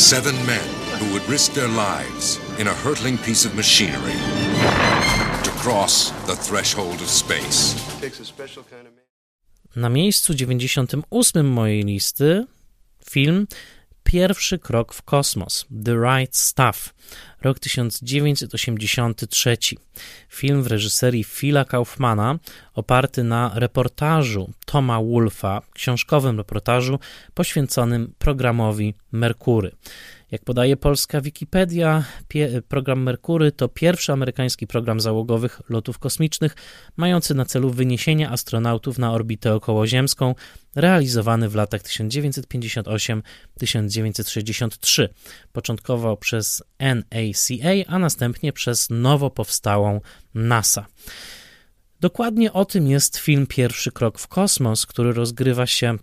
Seven men who would risk their lives in a hurtling piece of machinery to cross the threshold of space. Na miejscu dziewięćdziesiątym ósmym mojej listy film Pierwszy krok w kosmos, The Right Stuff, rok tysiąc dziewięćset osiemdziesiąty trzeci. Film w reżyserii Phila Kaufmana, oparty na reportażu Toma Wolfa, książkowym reportażu poświęconym programowi Merkury. Jak podaje polska Wikipedia, program Merkury to pierwszy amerykański program załogowych lotów kosmicznych mający na celu wyniesienie astronautów na orbitę okołoziemską, realizowany w latach tysiąc dziewięćset pięćdziesiąt osiem do tysiąc dziewięćset sześćdziesiąt trzy, początkowo przez N A C A, a następnie przez nowo powstałą NASA. Dokładnie o tym jest film Pierwszy krok w kosmos, który rozgrywa się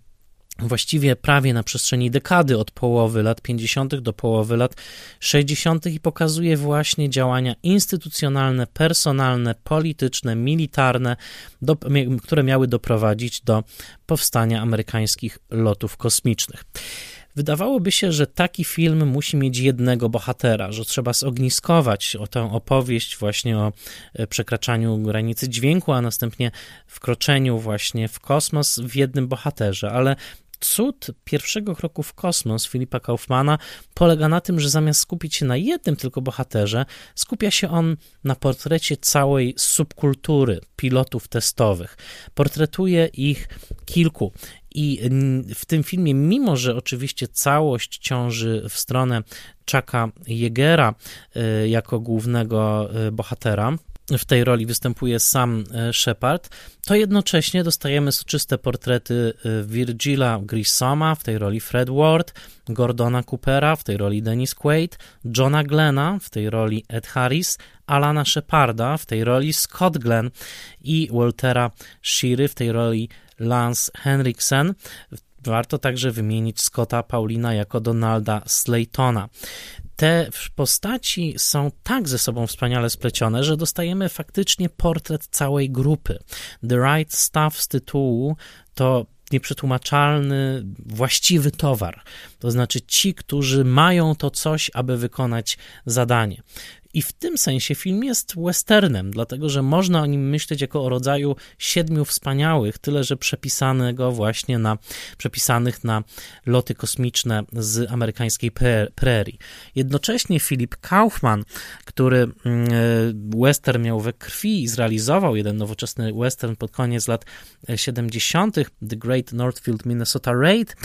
właściwie prawie na przestrzeni dekady, od połowy lat pięćdziesiątych do połowy lat sześćdziesiątych i pokazuje właśnie działania instytucjonalne, personalne, polityczne, militarne, do, które miały doprowadzić do powstania amerykańskich lotów kosmicznych. Wydawałoby się, że taki film musi mieć jednego bohatera, że trzeba zogniskować o tę opowieść właśnie o przekraczaniu granicy dźwięku, a następnie wkroczeniu właśnie w kosmos w jednym bohaterze, ale cud Pierwszego kroku w kosmos Philippa Kaufmana polega na tym, że zamiast skupić się na jednym tylko bohaterze, skupia się on na portrecie całej subkultury pilotów testowych. Portretuje ich kilku. I w tym filmie, mimo że oczywiście całość ciąży w stronę Chucka Yeagera jako głównego bohatera, w tej roli występuje sam Shepard, to jednocześnie dostajemy soczyste portrety Virgila Grissoma, w tej roli Fred Ward, Gordona Coopera, w tej roli Dennis Quaid, Johna Glena, w tej roli Ed Harris, Alana Sheparda, w tej roli Scott Glenn i Waltera Sheary, w tej roli Lance Henriksen. Warto także wymienić Scotta Paulina jako Donalda Slaytona. Te postaci są tak ze sobą wspaniale splecione, że dostajemy faktycznie portret całej grupy. The Right Stuff z tytułu to nieprzetłumaczalny, właściwy towar, to znaczy ci, którzy mają to coś, aby wykonać zadanie. I w tym sensie film jest westernem, dlatego że można o nim myśleć jako o rodzaju Siedmiu Wspaniałych, tyle że przepisanego właśnie na, przepisanych na loty kosmiczne z amerykańskiej prerii. Jednocześnie Philip Kaufman, który western miał we krwi i zrealizował jeden nowoczesny western pod koniec lat siedemdziesiątych, The Great Northfield Minnesota Raid,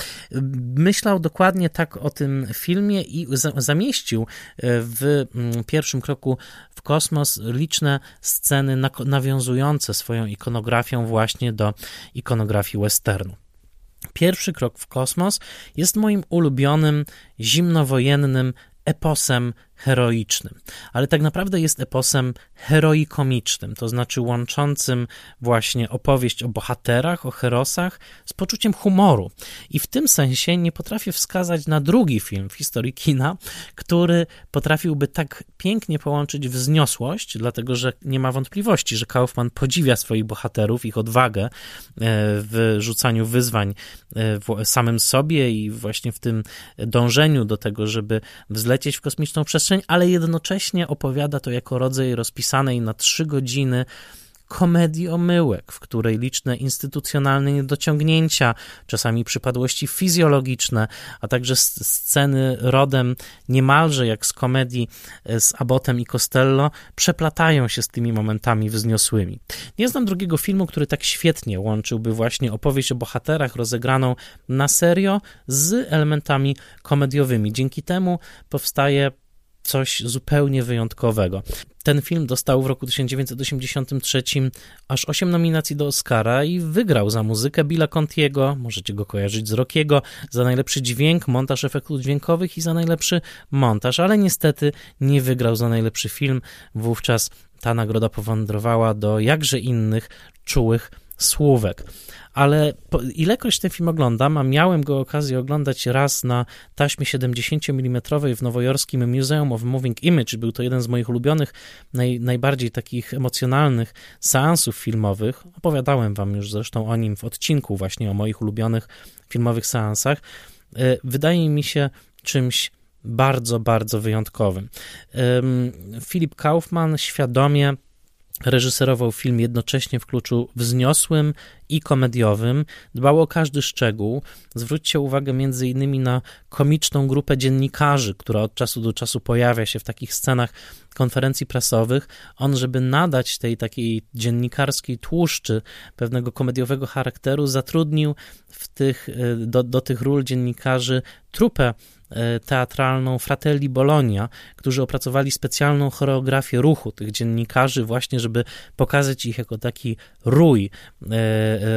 myślał dokładnie tak o tym filmie i zamieścił w pierwszym kroku w kosmos liczne sceny nawiązujące swoją ikonografią właśnie do ikonografii westernu. Pierwszy krok w kosmos jest moim ulubionym, zimnowojennym eposem heroicznym, ale tak naprawdę jest eposem heroikomicznym, to znaczy łączącym właśnie opowieść o bohaterach, o herosach z poczuciem humoru. I w tym sensie nie potrafię wskazać na drugi film w historii kina, który potrafiłby tak pięknie połączyć wzniosłość, dlatego że nie ma wątpliwości, że Kaufman podziwia swoich bohaterów, ich odwagę w rzucaniu wyzwań samym sobie i właśnie w tym dążeniu do tego, żeby wzlecieć w kosmiczną przestrzeń, ale jednocześnie opowiada to jako rodzaj rozpisanej na trzy godziny komedii omyłek, w której liczne instytucjonalne niedociągnięcia, czasami przypadłości fizjologiczne, a także sceny rodem niemalże jak z komedii z Abbottem i Costello przeplatają się z tymi momentami wzniosłymi. Nie znam drugiego filmu, który tak świetnie łączyłby właśnie opowieść o bohaterach rozegraną na serio z elementami komediowymi. Dzięki temu powstaje coś zupełnie wyjątkowego. Ten film dostał w roku tysiąc dziewięćset osiemdziesiątym trzecim aż osiem nominacji do Oscara i wygrał za muzykę Billa Contiego, możecie go kojarzyć z Rockiego, za najlepszy dźwięk, montaż efektów dźwiękowych i za najlepszy montaż, ale niestety nie wygrał za najlepszy film. Wówczas ta nagroda powędrowała do jakże innych, czułych słówek. Ale ilekroć ten film oglądam, a miałem go okazję oglądać raz na taśmie siedemdziesiąt milimetrów w nowojorskim Museum of Moving Image. Był to jeden z moich ulubionych, naj, najbardziej takich emocjonalnych seansów filmowych. Opowiadałem wam już zresztą o nim w odcinku właśnie o moich ulubionych filmowych seansach. Wydaje mi się czymś bardzo, bardzo wyjątkowym. Philip Kaufman świadomie reżyserował film jednocześnie w kluczu wzniosłym i komediowym, dbał o każdy szczegół. Zwróćcie uwagę między innymi na komiczną grupę dziennikarzy, która od czasu do czasu pojawia się w takich scenach konferencji prasowych. On, żeby nadać tej takiej dziennikarskiej tłuszczy pewnego komediowego charakteru, zatrudnił w tych, do, do tych ról dziennikarzy trupę teatralną Fratelli Bologna, którzy opracowali specjalną choreografię ruchu tych dziennikarzy właśnie, żeby pokazać ich jako taki rój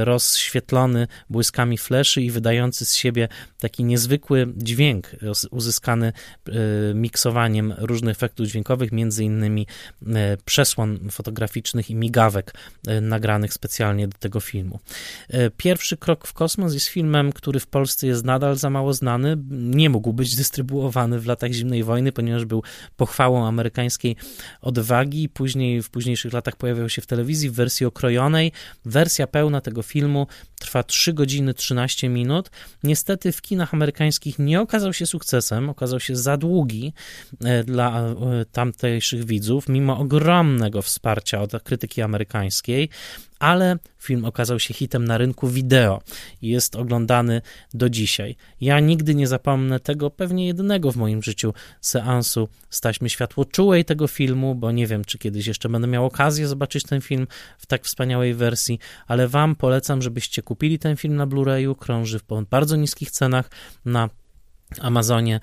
rozświetlony błyskami fleszy i wydający z siebie taki niezwykły dźwięk uzyskany miksowaniem różnych efektów dźwiękowych, między innymi przesłon fotograficznych i migawek nagranych specjalnie do tego filmu. Pierwszy krok w kosmos jest filmem, który w Polsce jest nadal za mało znany. Nie mógł być dystrybuowany w latach zimnej wojny, ponieważ był pochwałą amerykańskiej odwagi. Później, w późniejszych latach pojawiał się w telewizji w wersji okrojonej. Wersja pełna tego filmu trwa trzy godziny trzynaście minut. Niestety w kinach amerykańskich nie okazał się sukcesem, okazał się za długi dla tamtejszych widzów, mimo ogromnego wsparcia od krytyki amerykańskiej, ale film okazał się hitem na rynku wideo i jest oglądany do dzisiaj. Ja nigdy nie zapomnę tego pewnie jedynego w moim życiu seansu z taśmy światłoczułej tego filmu, bo nie wiem, czy kiedyś jeszcze będę miał okazję zobaczyć ten film w tak wspaniałej wersji, ale wam polecam, żebyście kupili ten film na Blu-rayu, krąży w bardzo niskich cenach na Amazonie,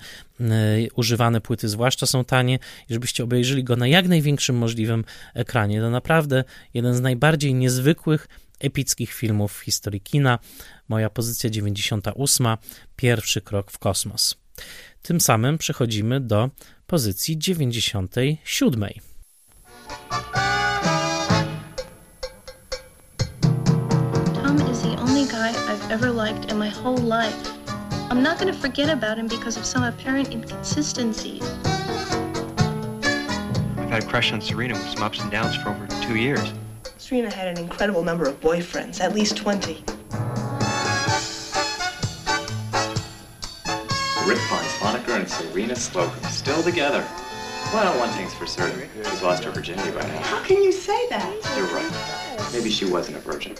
używane płyty zwłaszcza są tanie i żebyście obejrzeli go na jak największym możliwym ekranie. To naprawdę jeden z najbardziej niezwykłych, epickich filmów w historii kina. Moja pozycja dziewięćdziesiąta ósma. Pierwszy krok w kosmos. Tym samym przechodzimy do pozycji dziewięćdziesiątej siódmej. Tom is the only guy I've ever liked in my whole life. I'm not going to forget about him because of some apparent inconsistencies. I've had a crush on Serena with some ups and downs for over two years. Serena had an incredible number of boyfriends, at least twenty. Rip Von Sloniker and Serena Slocum, still together. Well, one thing's for certain, she's lost her virginity by now. How can you say that? You're right. Maybe she wasn't a virgin.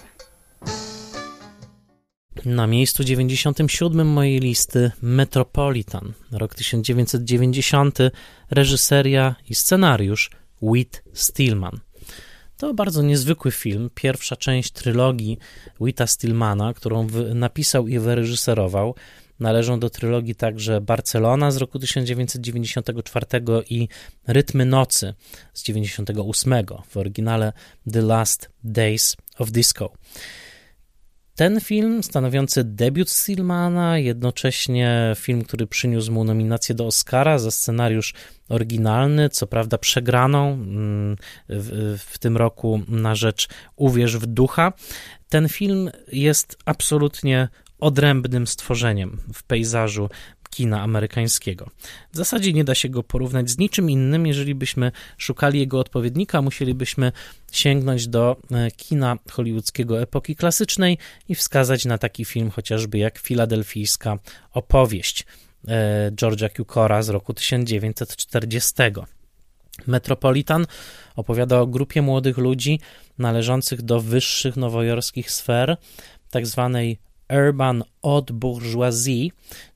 Na miejscu dziewięćdziesiątym siódmym mojej listy Metropolitan, rok tysiąc dziewięćset dziewięćdziesiąty, reżyseria i scenariusz Whit Stillman. To bardzo niezwykły film, pierwsza część trylogii Whita Stillmana, którą napisał i wyreżyserował. Należą do trylogii także Barcelona z roku tysiąc dziewięćset dziewięćdziesiątego czwartego i Rytmy nocy z dziewięćdziesiątego ósmego, w oryginale The Last Days of Disco. Ten film, stanowiący debiut Stillmana, jednocześnie film, który przyniósł mu nominację do Oscara za scenariusz oryginalny, co prawda przegraną w, w tym roku na rzecz Uwierz w ducha. Ten film jest absolutnie odrębnym stworzeniem w pejzażu kina amerykańskiego. W zasadzie nie da się go porównać z niczym innym. Jeżeli byśmy szukali jego odpowiednika, musielibyśmy sięgnąć do kina hollywoodzkiego epoki klasycznej i wskazać na taki film chociażby jak Filadelfijska opowieść George'a Cukora z roku tysiąc dziewięćset czterdziestego. Metropolitan opowiada o grupie młodych ludzi należących do wyższych nowojorskich sfer, tak zwanej Urban Haute Bourgeoisie,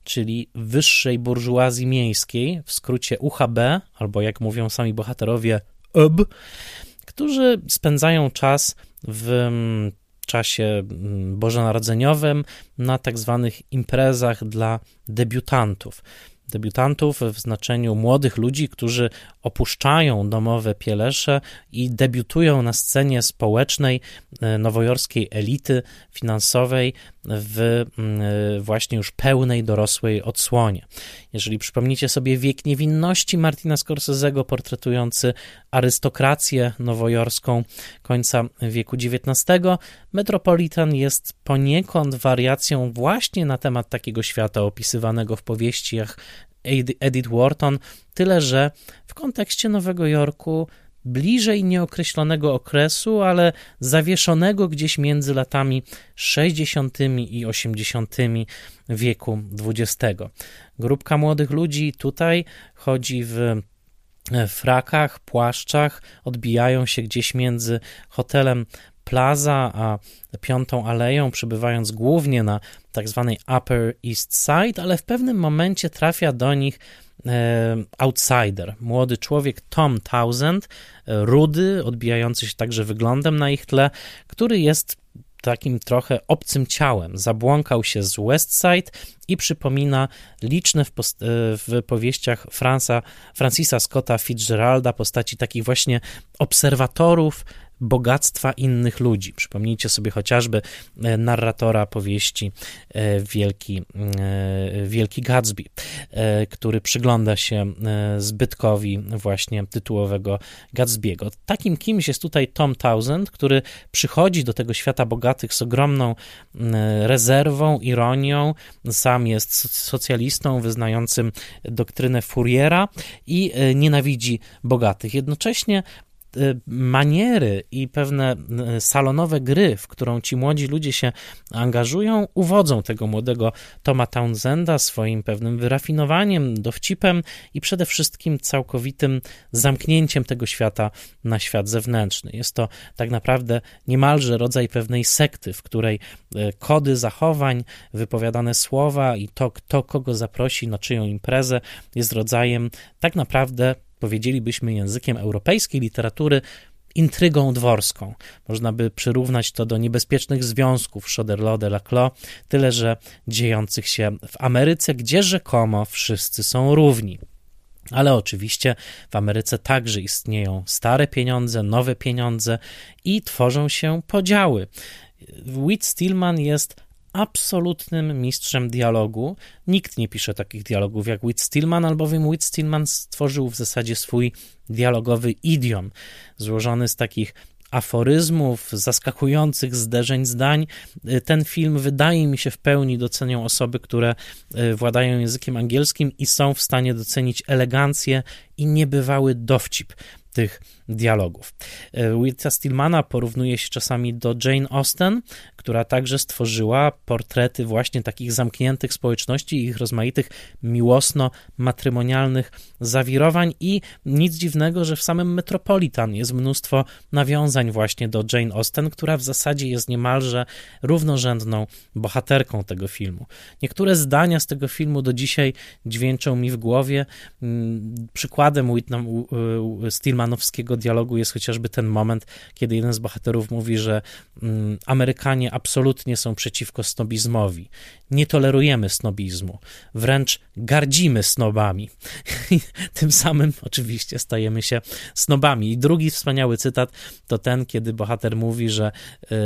czyli wyższej burżuazji miejskiej, w skrócie U H B, albo jak mówią sami bohaterowie U B, którzy spędzają czas w czasie bożonarodzeniowym na tak zwanych imprezach dla debiutantów. debiutantów w znaczeniu młodych ludzi, którzy opuszczają domowe pielesze i debiutują na scenie społecznej nowojorskiej elity finansowej w właśnie już pełnej dorosłej odsłonie. Jeżeli przypomnicie sobie Wiek niewinności Martina Scorsese'ego portretujący arystokrację nowojorską końca wieku dziewiętnastego, Metropolitan jest poniekąd wariacją właśnie na temat takiego świata opisywanego w powieściach Edith Wharton, tyle że w kontekście Nowego Jorku bliżej nieokreślonego okresu, ale zawieszonego gdzieś między latami sześćdziesiątymi i osiemdziesiątymi wieku dwudziestego. Grupka młodych ludzi tutaj chodzi w frakach, płaszczach, odbijają się gdzieś między hotelem Plaza a Piątą Aleją, przybywając głównie na tak zwanej Upper East Side, ale w pewnym momencie trafia do nich outsider, młody człowiek Tom Townsend, rudy, odbijający się także wyglądem na ich tle, który jest takim trochę obcym ciałem. Zabłąkał się z West Side i przypomina liczne w, post- w powieściach Franca, Francisa Scotta Fitzgeralda postaci takich właśnie obserwatorów bogactwa innych ludzi. Przypomnijcie sobie chociażby narratora powieści Wielki, Wielki Gatsby, który przygląda się zbytkowi właśnie tytułowego Gatsby'ego. Takim kimś jest tutaj Tom Townsend, który przychodzi do tego świata bogatych z ogromną rezerwą, ironią. Sam jest socjalistą wyznającym doktrynę Fouriera i nienawidzi bogatych. Jednocześnie maniery i pewne salonowe gry, w którą ci młodzi ludzie się angażują, uwodzą tego młodego Toma Townsenda swoim pewnym wyrafinowaniem, dowcipem i przede wszystkim całkowitym zamknięciem tego świata na świat zewnętrzny. Jest to tak naprawdę niemalże rodzaj pewnej sekty, w której kody zachowań, wypowiadane słowa i to, kto kogo zaprosi na czyją imprezę, jest rodzajem tak naprawdę, powiedzielibyśmy językiem europejskiej literatury, intrygą dworską. Można by przyrównać to do niebezpiecznych związków Choderlos-de-Laclos, tyle że dziejących się w Ameryce, gdzie rzekomo wszyscy są równi. Ale oczywiście w Ameryce także istnieją stare pieniądze, nowe pieniądze i tworzą się podziały. Whit Stillman jest absolutnym mistrzem dialogu. Nikt nie pisze takich dialogów jak Whit Stillman, albowiem Whit Stillman stworzył w zasadzie swój dialogowy idiom, złożony z takich aforyzmów, zaskakujących zderzeń zdań. Ten film, wydaje mi się, w pełni docenią osoby, które władają językiem angielskim i są w stanie docenić elegancję i niebywały dowcip tych dialogów. Whita Stillmana porównuje się czasami do Jane Austen, która także stworzyła portrety właśnie takich zamkniętych społeczności i ich rozmaitych miłosno-matrymonialnych zawirowań i nic dziwnego, że w samym Metropolitan jest mnóstwo nawiązań właśnie do Jane Austen, która w zasadzie jest niemalże równorzędną bohaterką tego filmu. Niektóre zdania z tego filmu do dzisiaj dźwięczą mi w głowie. Przykładem Whitna Stillmanowskiego dialogu jest chociażby ten moment, kiedy jeden z bohaterów mówi, że Amerykanie absolutnie są przeciwko snobizmowi. Nie tolerujemy snobizmu, wręcz gardzimy snobami. I tym samym oczywiście stajemy się snobami. I drugi wspaniały cytat to ten, kiedy bohater mówi, że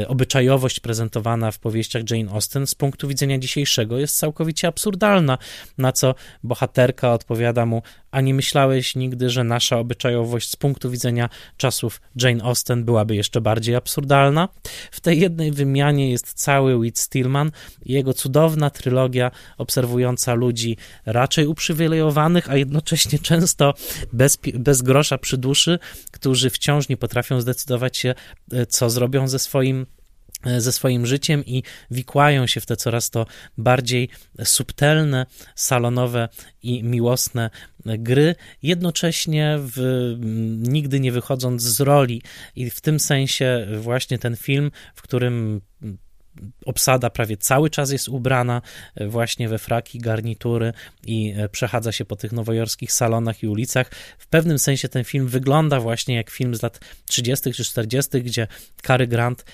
obyczajowość prezentowana w powieściach Jane Austen z punktu widzenia dzisiejszego jest całkowicie absurdalna, na co bohaterka odpowiada mu: a nie myślałeś nigdy, że nasza obyczajowość z punktu widzenia czasów Jane Austen byłaby jeszcze bardziej absurdalna? W tej jednej wymianie jest cały Whit Stillman i jego cudowna trylogia obserwująca ludzi raczej uprzywilejowanych, a jednocześnie często bez, bez grosza przy duszy, którzy wciąż nie potrafią zdecydować się, co zrobią ze swoim ze swoim życiem i wikłają się w te coraz to bardziej subtelne, salonowe i miłosne gry, jednocześnie w, nigdy nie wychodząc z roli. I w tym sensie właśnie ten film, w którym obsada prawie cały czas jest ubrana właśnie we fraki, garnitury i przechadza się po tych nowojorskich salonach i ulicach. W pewnym sensie ten film wygląda właśnie jak film z lat trzydziestych czy czterdziestych, gdzie Cary Grant,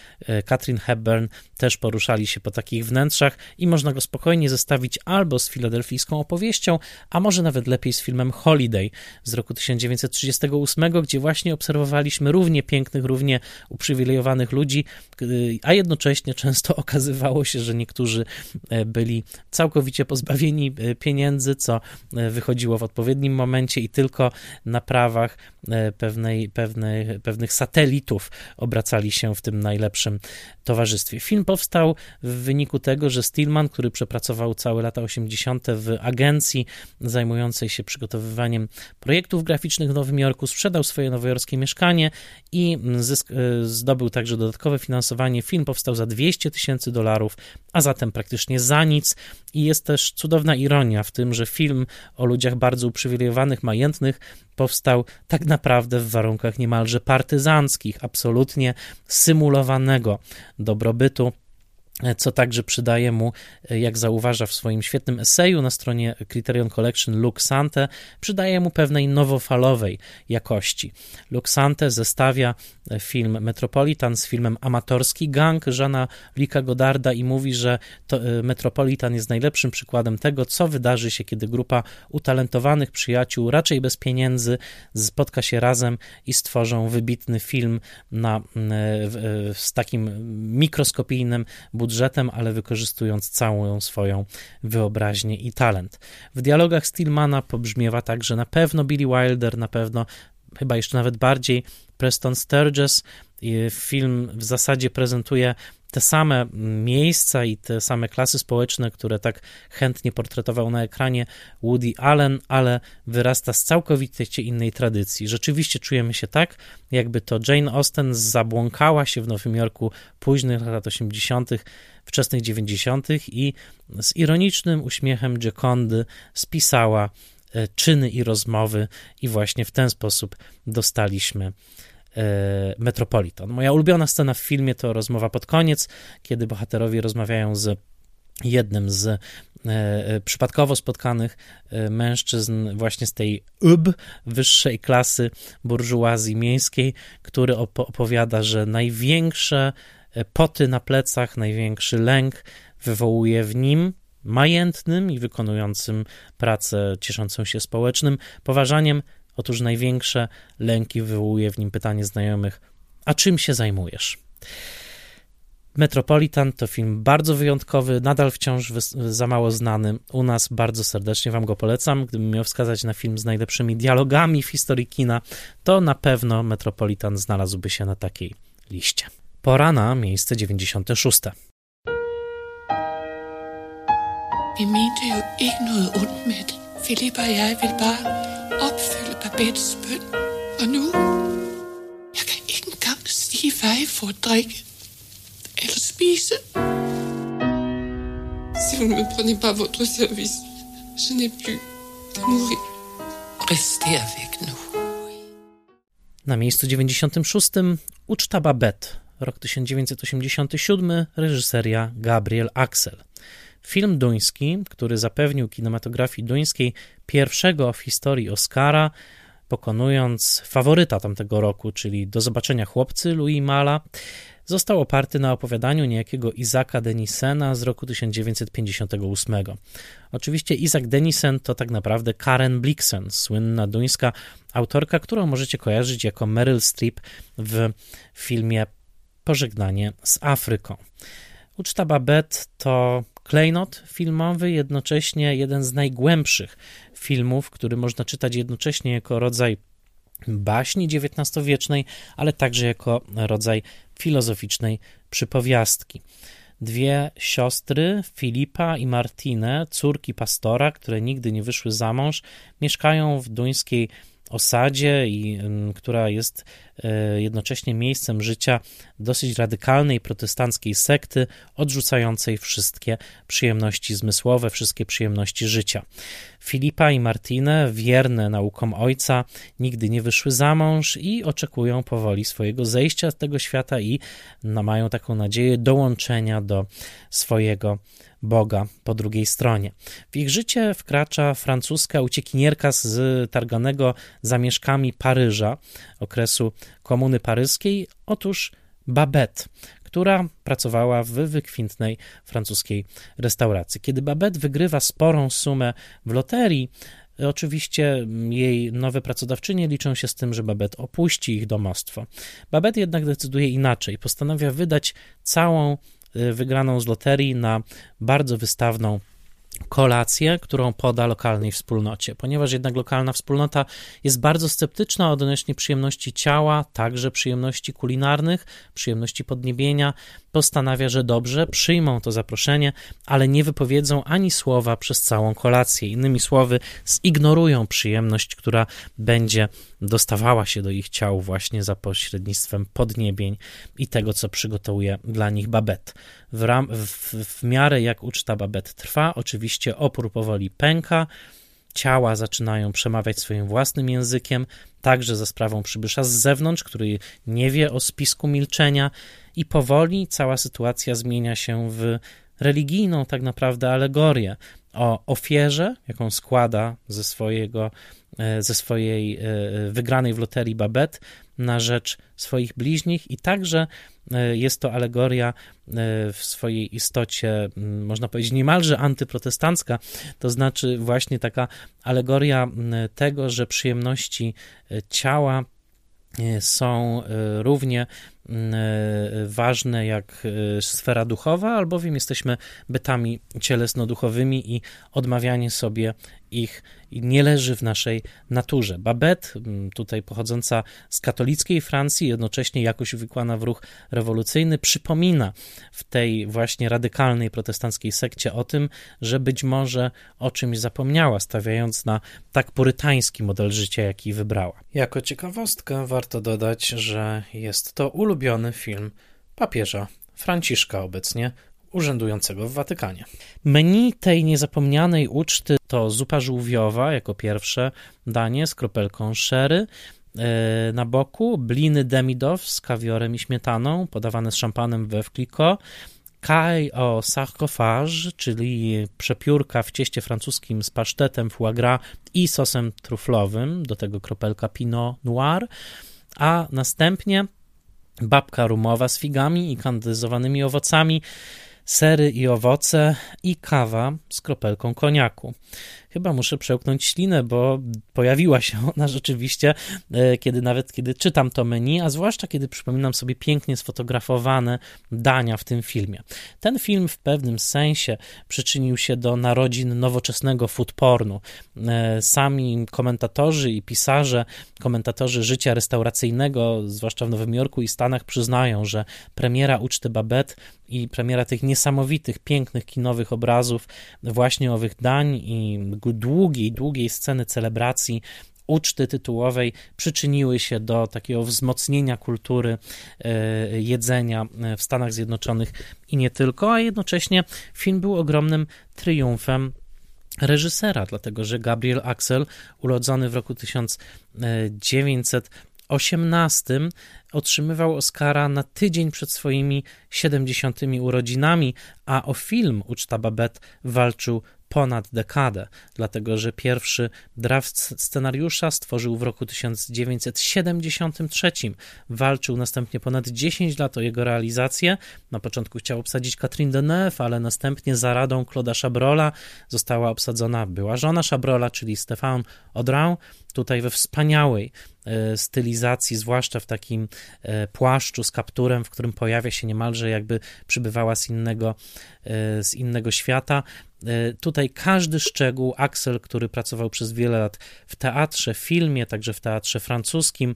Katharine Hepburn też poruszali się po takich wnętrzach i można go spokojnie zestawić albo z filadelfijską opowieścią, a może nawet lepiej z filmem Holiday z roku tysiąc dziewięćset trzydziestego ósmego, gdzie właśnie obserwowaliśmy równie pięknych, równie uprzywilejowanych ludzi, a jednocześnie często okazywało się, że niektórzy byli całkowicie pozbawieni pieniędzy, co wychodziło w odpowiednim momencie i tylko na prawach pewnej, pewnej, pewnych satelitów obracali się w tym najlepszym towarzystwie. Film powstał w wyniku tego, że Stillman, który przepracował całe lata osiemdziesiąte w agencji zajmującej się przygotowywaniem projektów graficznych w Nowym Jorku, sprzedał swoje nowojorskie mieszkanie i zysk- zdobył także dodatkowe finansowanie. Film powstał za dwieście tysięcy dolarów, a zatem praktycznie za nic. I jest też cudowna ironia w tym, że film o ludziach bardzo uprzywilejowanych, majętnych powstał tak naprawdę w warunkach niemalże partyzanckich, absolutnie symulowanego dobrobytu, co także przydaje mu, jak zauważa w swoim świetnym eseju na stronie Criterion Collection Luke Sante, przydaje mu pewnej nowofalowej jakości. Luke Sante zestawia film Metropolitan z filmem Amatorski Gang Jeana Luca Godarda i mówi, że to Metropolitan jest najlepszym przykładem tego, co wydarzy się, kiedy grupa utalentowanych przyjaciół, raczej bez pieniędzy, spotka się razem i stworzą wybitny film na, w, z takim mikroskopijnym budżetem, budżetem, ale wykorzystując całą swoją wyobraźnię i talent. W dialogach Stillmana pobrzmiewa także na pewno Billy Wilder, na pewno chyba jeszcze nawet bardziej Preston Sturges. Film w zasadzie prezentuje te same miejsca i te same klasy społeczne, które tak chętnie portretował na ekranie Woody Allen, ale wyrasta z całkowicie innej tradycji. Rzeczywiście czujemy się tak, jakby to Jane Austen zabłąkała się w Nowym Jorku późnych lat osiemdziesiątych, wczesnych dziewięćdziesiątych i z ironicznym uśmiechem Giocondy spisała czyny i rozmowy i właśnie w ten sposób dostaliśmy Metropolitan. Moja ulubiona scena w filmie to rozmowa pod koniec, kiedy bohaterowie rozmawiają z jednym z e, przypadkowo spotkanych mężczyzn właśnie z tej U B, wyższej klasy burżuazji miejskiej, który op- opowiada, że największe poty na plecach, największy lęk wywołuje w nim majętnym i wykonującym pracę cieszącą się społecznym poważaniem. Otóż największe lęki wywołuje w nim pytanie znajomych, a czym się zajmujesz? Metropolitan to film bardzo wyjątkowy, nadal wciąż za mało znany. U nas bardzo serdecznie wam go polecam. Gdybym miał wskazać na film z najlepszymi dialogami w historii kina, to na pewno Metropolitan znalazłby się na takiej liście. Pora na miejsce dziewięćdziesiąte szóste. Vi mente jo ikke noget ondt med det. Filip og jeg ville bare opfylde Babettes bøn. Og nu, jeg kan ikke engang sige, hvad jeg får at drikke. Eller spise. Si vous ne me prenez pas votre service, je n'ai plus de mourir. Rester avec nous. Na miejscu dziewięćdziesiątym szóstym Uczta Babette, rok tysiąc dziewięćset osiemdziesiąty siódmy, reżyseria Gabriel Axel. Film duński, który zapewnił kinematografii duńskiej pierwszego w historii Oscara, pokonując faworyta tamtego roku, czyli Do zobaczenia chłopcy Louis Malla, został oparty na opowiadaniu niejakiego Isaaca Denisena z roku tysiąc dziewięćset pięćdziesiątego ósmego. Oczywiście Isaac Denisen to tak naprawdę Karen Blixen, słynna duńska autorka, którą możecie kojarzyć jako Meryl Streep w filmie Pożegnanie z Afryką. Uczta Babette to klejnot filmowy, jednocześnie jeden z najgłębszych filmów, który można czytać jednocześnie jako rodzaj baśni dziewiętnastowiecznej, ale także jako rodzaj filozoficznej przypowiastki. Dwie siostry, Filipa i Martinę, córki pastora, które nigdy nie wyszły za mąż, mieszkają w duńskiej osadzie, i która jest jednocześnie miejscem życia dosyć radykalnej protestanckiej sekty odrzucającej wszystkie przyjemności zmysłowe, wszystkie przyjemności życia. Filipa i Martinę, wierne naukom ojca, nigdy nie wyszły za mąż i oczekują powoli swojego zejścia z tego świata i no, mają taką nadzieję dołączenia do swojego Boga po drugiej stronie. W ich życie wkracza francuska uciekinierka z targanego zamieszkami Paryża, okresu Komuny Paryskiej, otóż Babette, która pracowała w wykwintnej francuskiej restauracji. Kiedy Babette wygrywa sporą sumę w loterii, oczywiście jej nowe pracodawczynie liczą się z tym, że Babette opuści ich domostwo. Babette jednak decyduje inaczej. Postanawia wydać całą wygraną z loterii na bardzo wystawną kolację, którą poda lokalnej wspólnocie. Ponieważ jednak lokalna wspólnota jest bardzo sceptyczna odnośnie przyjemności ciała, także przyjemności kulinarnych, przyjemności podniebienia, postanawia, że dobrze, przyjmą to zaproszenie, ale nie wypowiedzą ani słowa przez całą kolację. Innymi słowy, zignorują przyjemność, która będzie dostawała się do ich ciał właśnie za pośrednictwem podniebień i tego, co przygotowuje dla nich Babette. W, ram, w, w miarę jak uczta Babette trwa, oczywiście opór powoli pęka, ciała zaczynają przemawiać swoim własnym językiem, także za sprawą przybysza z zewnątrz, który nie wie o spisku milczenia, i powoli cała sytuacja zmienia się w religijną tak naprawdę alegorię o ofierze, jaką składa ze swojego, ze swojej wygranej w loterii Babette na rzecz swoich bliźnich, i także jest to alegoria w swojej istocie, można powiedzieć, niemalże antyprotestancka, to znaczy właśnie taka alegoria tego, że przyjemności ciała są równie ważne jak sfera duchowa, albowiem jesteśmy bytami cielesno-duchowymi i odmawianie sobie ich nie leży w naszej naturze. Babette, tutaj pochodząca z katolickiej Francji, jednocześnie jakoś uwikłana w ruch rewolucyjny, przypomina w tej właśnie radykalnej protestanckiej sekcie o tym, że być może o czymś zapomniała, stawiając na tak purytański model życia, jaki wybrała. Jako ciekawostkę warto dodać, że jest to ulubiony film papieża Franciszka, obecnie urzędującego w Watykanie. Menu tej niezapomnianej uczty to zupa żółwiowa jako pierwsze danie z kropelką sherry na boku, bliny demidoff z kawiorem i śmietaną podawane z szampanem we wkliko, caille au sarcophage, czyli przepiórka w cieście francuskim z pasztetem foie gras i sosem truflowym, do tego kropelka pinot noir, a następnie babka rumowa z figami i kandyzowanymi owocami, sery i owoce i kawa z kropelką koniaku. Chyba muszę przełknąć ślinę, bo pojawiła się ona rzeczywiście, kiedy nawet kiedy czytam to menu, a zwłaszcza kiedy przypominam sobie pięknie sfotografowane dania w tym filmie. Ten film w pewnym sensie przyczynił się do narodzin nowoczesnego food pornu. Sami komentatorzy i pisarze, komentatorzy życia restauracyjnego, zwłaszcza w Nowym Jorku i Stanach, przyznają, że premiera uczty Babette i premiera tych niesamowitych, pięknych, kinowych obrazów właśnie owych dań i długiej, długiej sceny celebracji uczty tytułowej przyczyniły się do takiego wzmocnienia kultury jedzenia w Stanach Zjednoczonych i nie tylko, a jednocześnie film był ogromnym triumfem reżysera, dlatego że Gabriel Axel, urodzony w roku tysiąc dziewięćset osiemnastym, otrzymywał Oscara na tydzień przed swoimi siedemdziesiątymi urodzinami, a o film Uczta Babette walczył ponad dekadę, dlatego że pierwszy draft scenariusza stworzył w roku tysiąc dziewięćset siedemdziesiątym trzecim. Walczył następnie ponad dziesięć lat o jego realizację. Na początku chciał obsadzić Catherine Deneuve, ale następnie za radą Claude'a Chabrol'a została obsadzona była żona Chabrol'a, czyli Stéphane Audran, tutaj we wspaniałej stylizacji, zwłaszcza w takim płaszczu z kapturem, w którym pojawia się niemalże jakby przybywała z innego, z innego świata. Tutaj każdy szczegół, Axel, który pracował przez wiele lat w teatrze, w filmie, także w teatrze francuskim,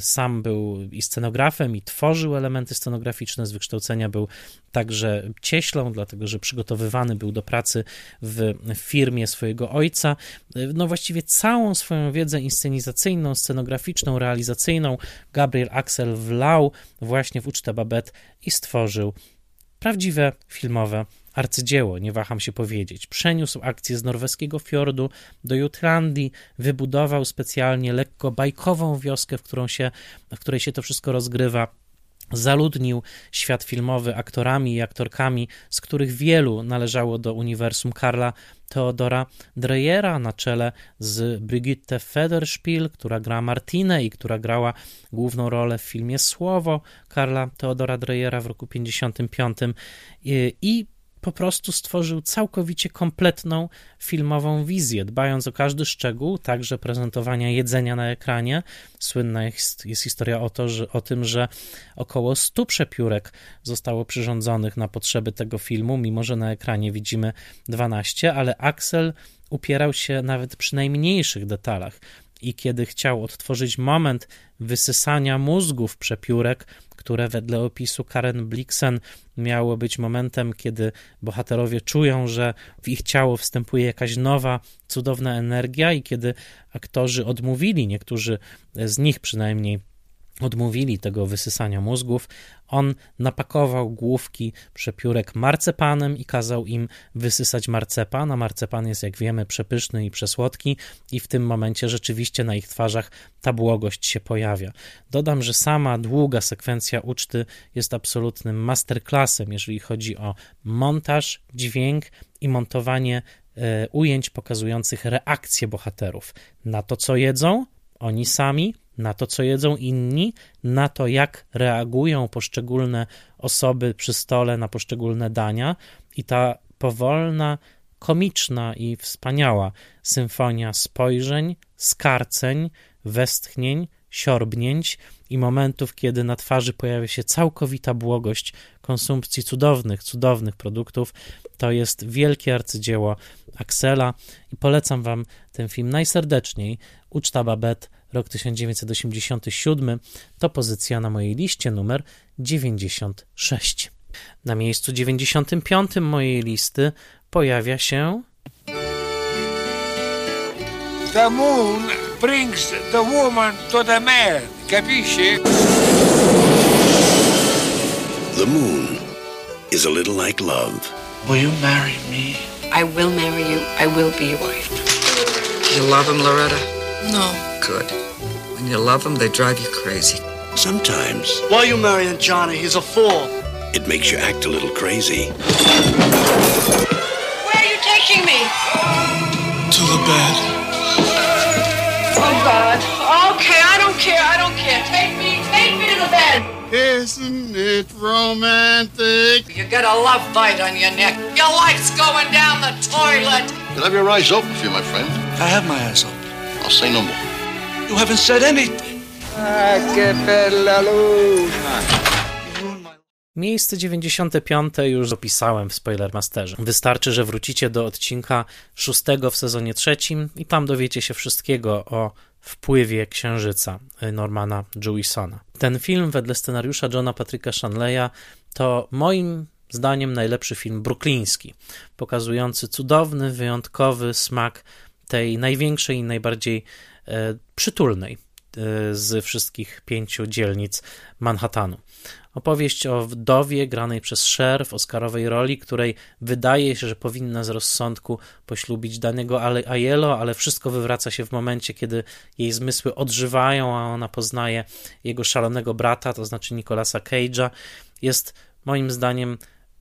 sam był i scenografem, i tworzył elementy scenograficzne, z wykształcenia był także cieślą, dlatego że przygotowywany był do pracy w firmie swojego ojca. No właściwie całą swoją wiedzę inscenizacyjną, scenograficzną, realizacyjną Gabriel Axel wlał właśnie w Ucztę Babette i stworzył prawdziwe filmowe arcydzieło, nie waham się powiedzieć. Przeniósł akcję z norweskiego fiordu do Jutlandii, wybudował specjalnie lekko bajkową wioskę, w, którą się, w której się to wszystko rozgrywa. Zaludnił świat filmowy aktorami i aktorkami, z których wielu należało do uniwersum Karla Teodora Dreyera, na czele z Brigitte Federspiel, która gra Martinę i która grała główną rolę w filmie Słowo Karla Teodora Dreyera w roku tysiąc dziewięćset pięćdziesiątym i, i po prostu stworzył całkowicie kompletną filmową wizję, dbając o każdy szczegół, także prezentowania jedzenia na ekranie. Słynna jest, jest historia o, to, że, o tym, że około stu przepiórek zostało przyrządzonych na potrzeby tego filmu, mimo że na ekranie widzimy dwanaście, ale Axel upierał się nawet przy najmniejszych detalach i kiedy chciał odtworzyć moment wysysania mózgów przepiórek, które wedle opisu Karen Blixen miało być momentem, kiedy bohaterowie czują, że w ich ciało wstępuje jakaś nowa, cudowna energia i kiedy aktorzy odmówili, niektórzy z nich przynajmniej odmówili tego wysysania mózgów, on napakował główki przepiórek marcepanem i kazał im wysysać marcepan, a marcepan jest, jak wiemy, przepyszny i przesłodki i w tym momencie rzeczywiście na ich twarzach ta błogość się pojawia. Dodam, że sama długa sekwencja uczty jest absolutnym masterclassem, jeżeli chodzi o montaż, dźwięk i montowanie e, ujęć pokazujących reakcje bohaterów na to, co jedzą oni sami, na to, co jedzą inni, na to, jak reagują poszczególne osoby przy stole na poszczególne dania i ta powolna, komiczna i wspaniała symfonia spojrzeń, skarceń, westchnień, siorbnięć i momentów, kiedy na twarzy pojawia się całkowita błogość konsumpcji cudownych, cudownych produktów. To jest wielkie arcydzieło Axela i polecam wam ten film najserdeczniej. Uczta Babette, rok tysiąc dziewięćset osiemdziesiąty siódmy, to pozycja na mojej liście numer dziewięćdziesiąt sześć. Na miejscu dziewięćdziesiątym piątym mojej listy pojawia się... The moon brings the woman to the man, capisci? The moon is a little like love. Will you marry me? I will marry you. I will be your wife. You love him, Loretta? No. Good. When you love them, they drive you crazy. Sometimes. Why are you marrying Johnny? He's a fool. It makes you act a little crazy. Where are you taking me? To the bed. Oh, God. Okay, I don't care, I don't care. Take me, take me to the bed. Isn't it romantic? You got a love bite on your neck. Your life's going down the toilet. You'll have your eyes open for you, my friend. I have my eyes open. I'll say no more. You haven't said anything. Miejsce dziewięćdziesiąte piąte już opisałem w Spoiler Masterze. Wystarczy, że wrócicie do odcinka szóstego w sezonie trzecim i tam dowiecie się wszystkiego o wpływie Księżyca Normana Jewisona. Ten film wedle scenariusza Johna Patryka Shanleya to moim zdaniem najlepszy film brukliński, pokazujący cudowny, wyjątkowy smak tej największej i najbardziej przytulnej z wszystkich pięciu dzielnic Manhattanu. Opowieść o wdowie granej przez Cher w oscarowej roli, której wydaje się, że powinna z rozsądku poślubić danego Aiello, ale wszystko wywraca się w momencie, kiedy jej zmysły odżywają, a ona poznaje jego szalonego brata, to znaczy Nicolasa Cage'a. Jest moim zdaniem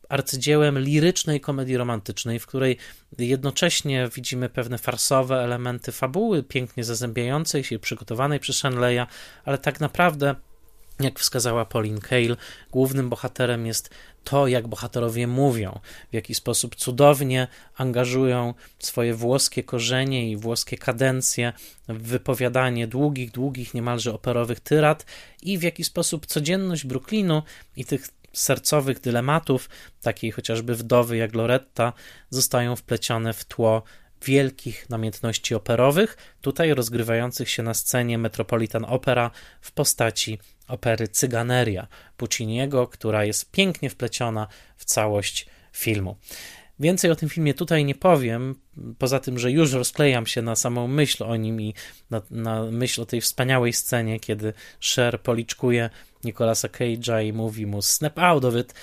arcydziełem lirycznej komedii romantycznej, w której jednocześnie widzimy pewne farsowe elementy fabuły, pięknie zazębiającej się, przygotowanej przez Shanleya, ale tak naprawdę, jak wskazała Pauline Kael, głównym bohaterem jest to, jak bohaterowie mówią, w jaki sposób cudownie angażują swoje włoskie korzenie i włoskie kadencje w wypowiadanie długich, długich, niemalże operowych tyrad i w jaki sposób codzienność Brooklynu i tych sercowych dylematów, takiej chociażby wdowy jak Loretta, zostają wplecione w tło wielkich namiętności operowych, tutaj rozgrywających się na scenie Metropolitan Opera w postaci opery Cyganeria Pucciniego, która jest pięknie wpleciona w całość filmu. Więcej o tym filmie tutaj nie powiem, poza tym, że już rozklejam się na samą myśl o nim i na, na myśl o tej wspaniałej scenie, kiedy Cher policzkuje Nicolasa Cage'a i mówi mu snap out of it,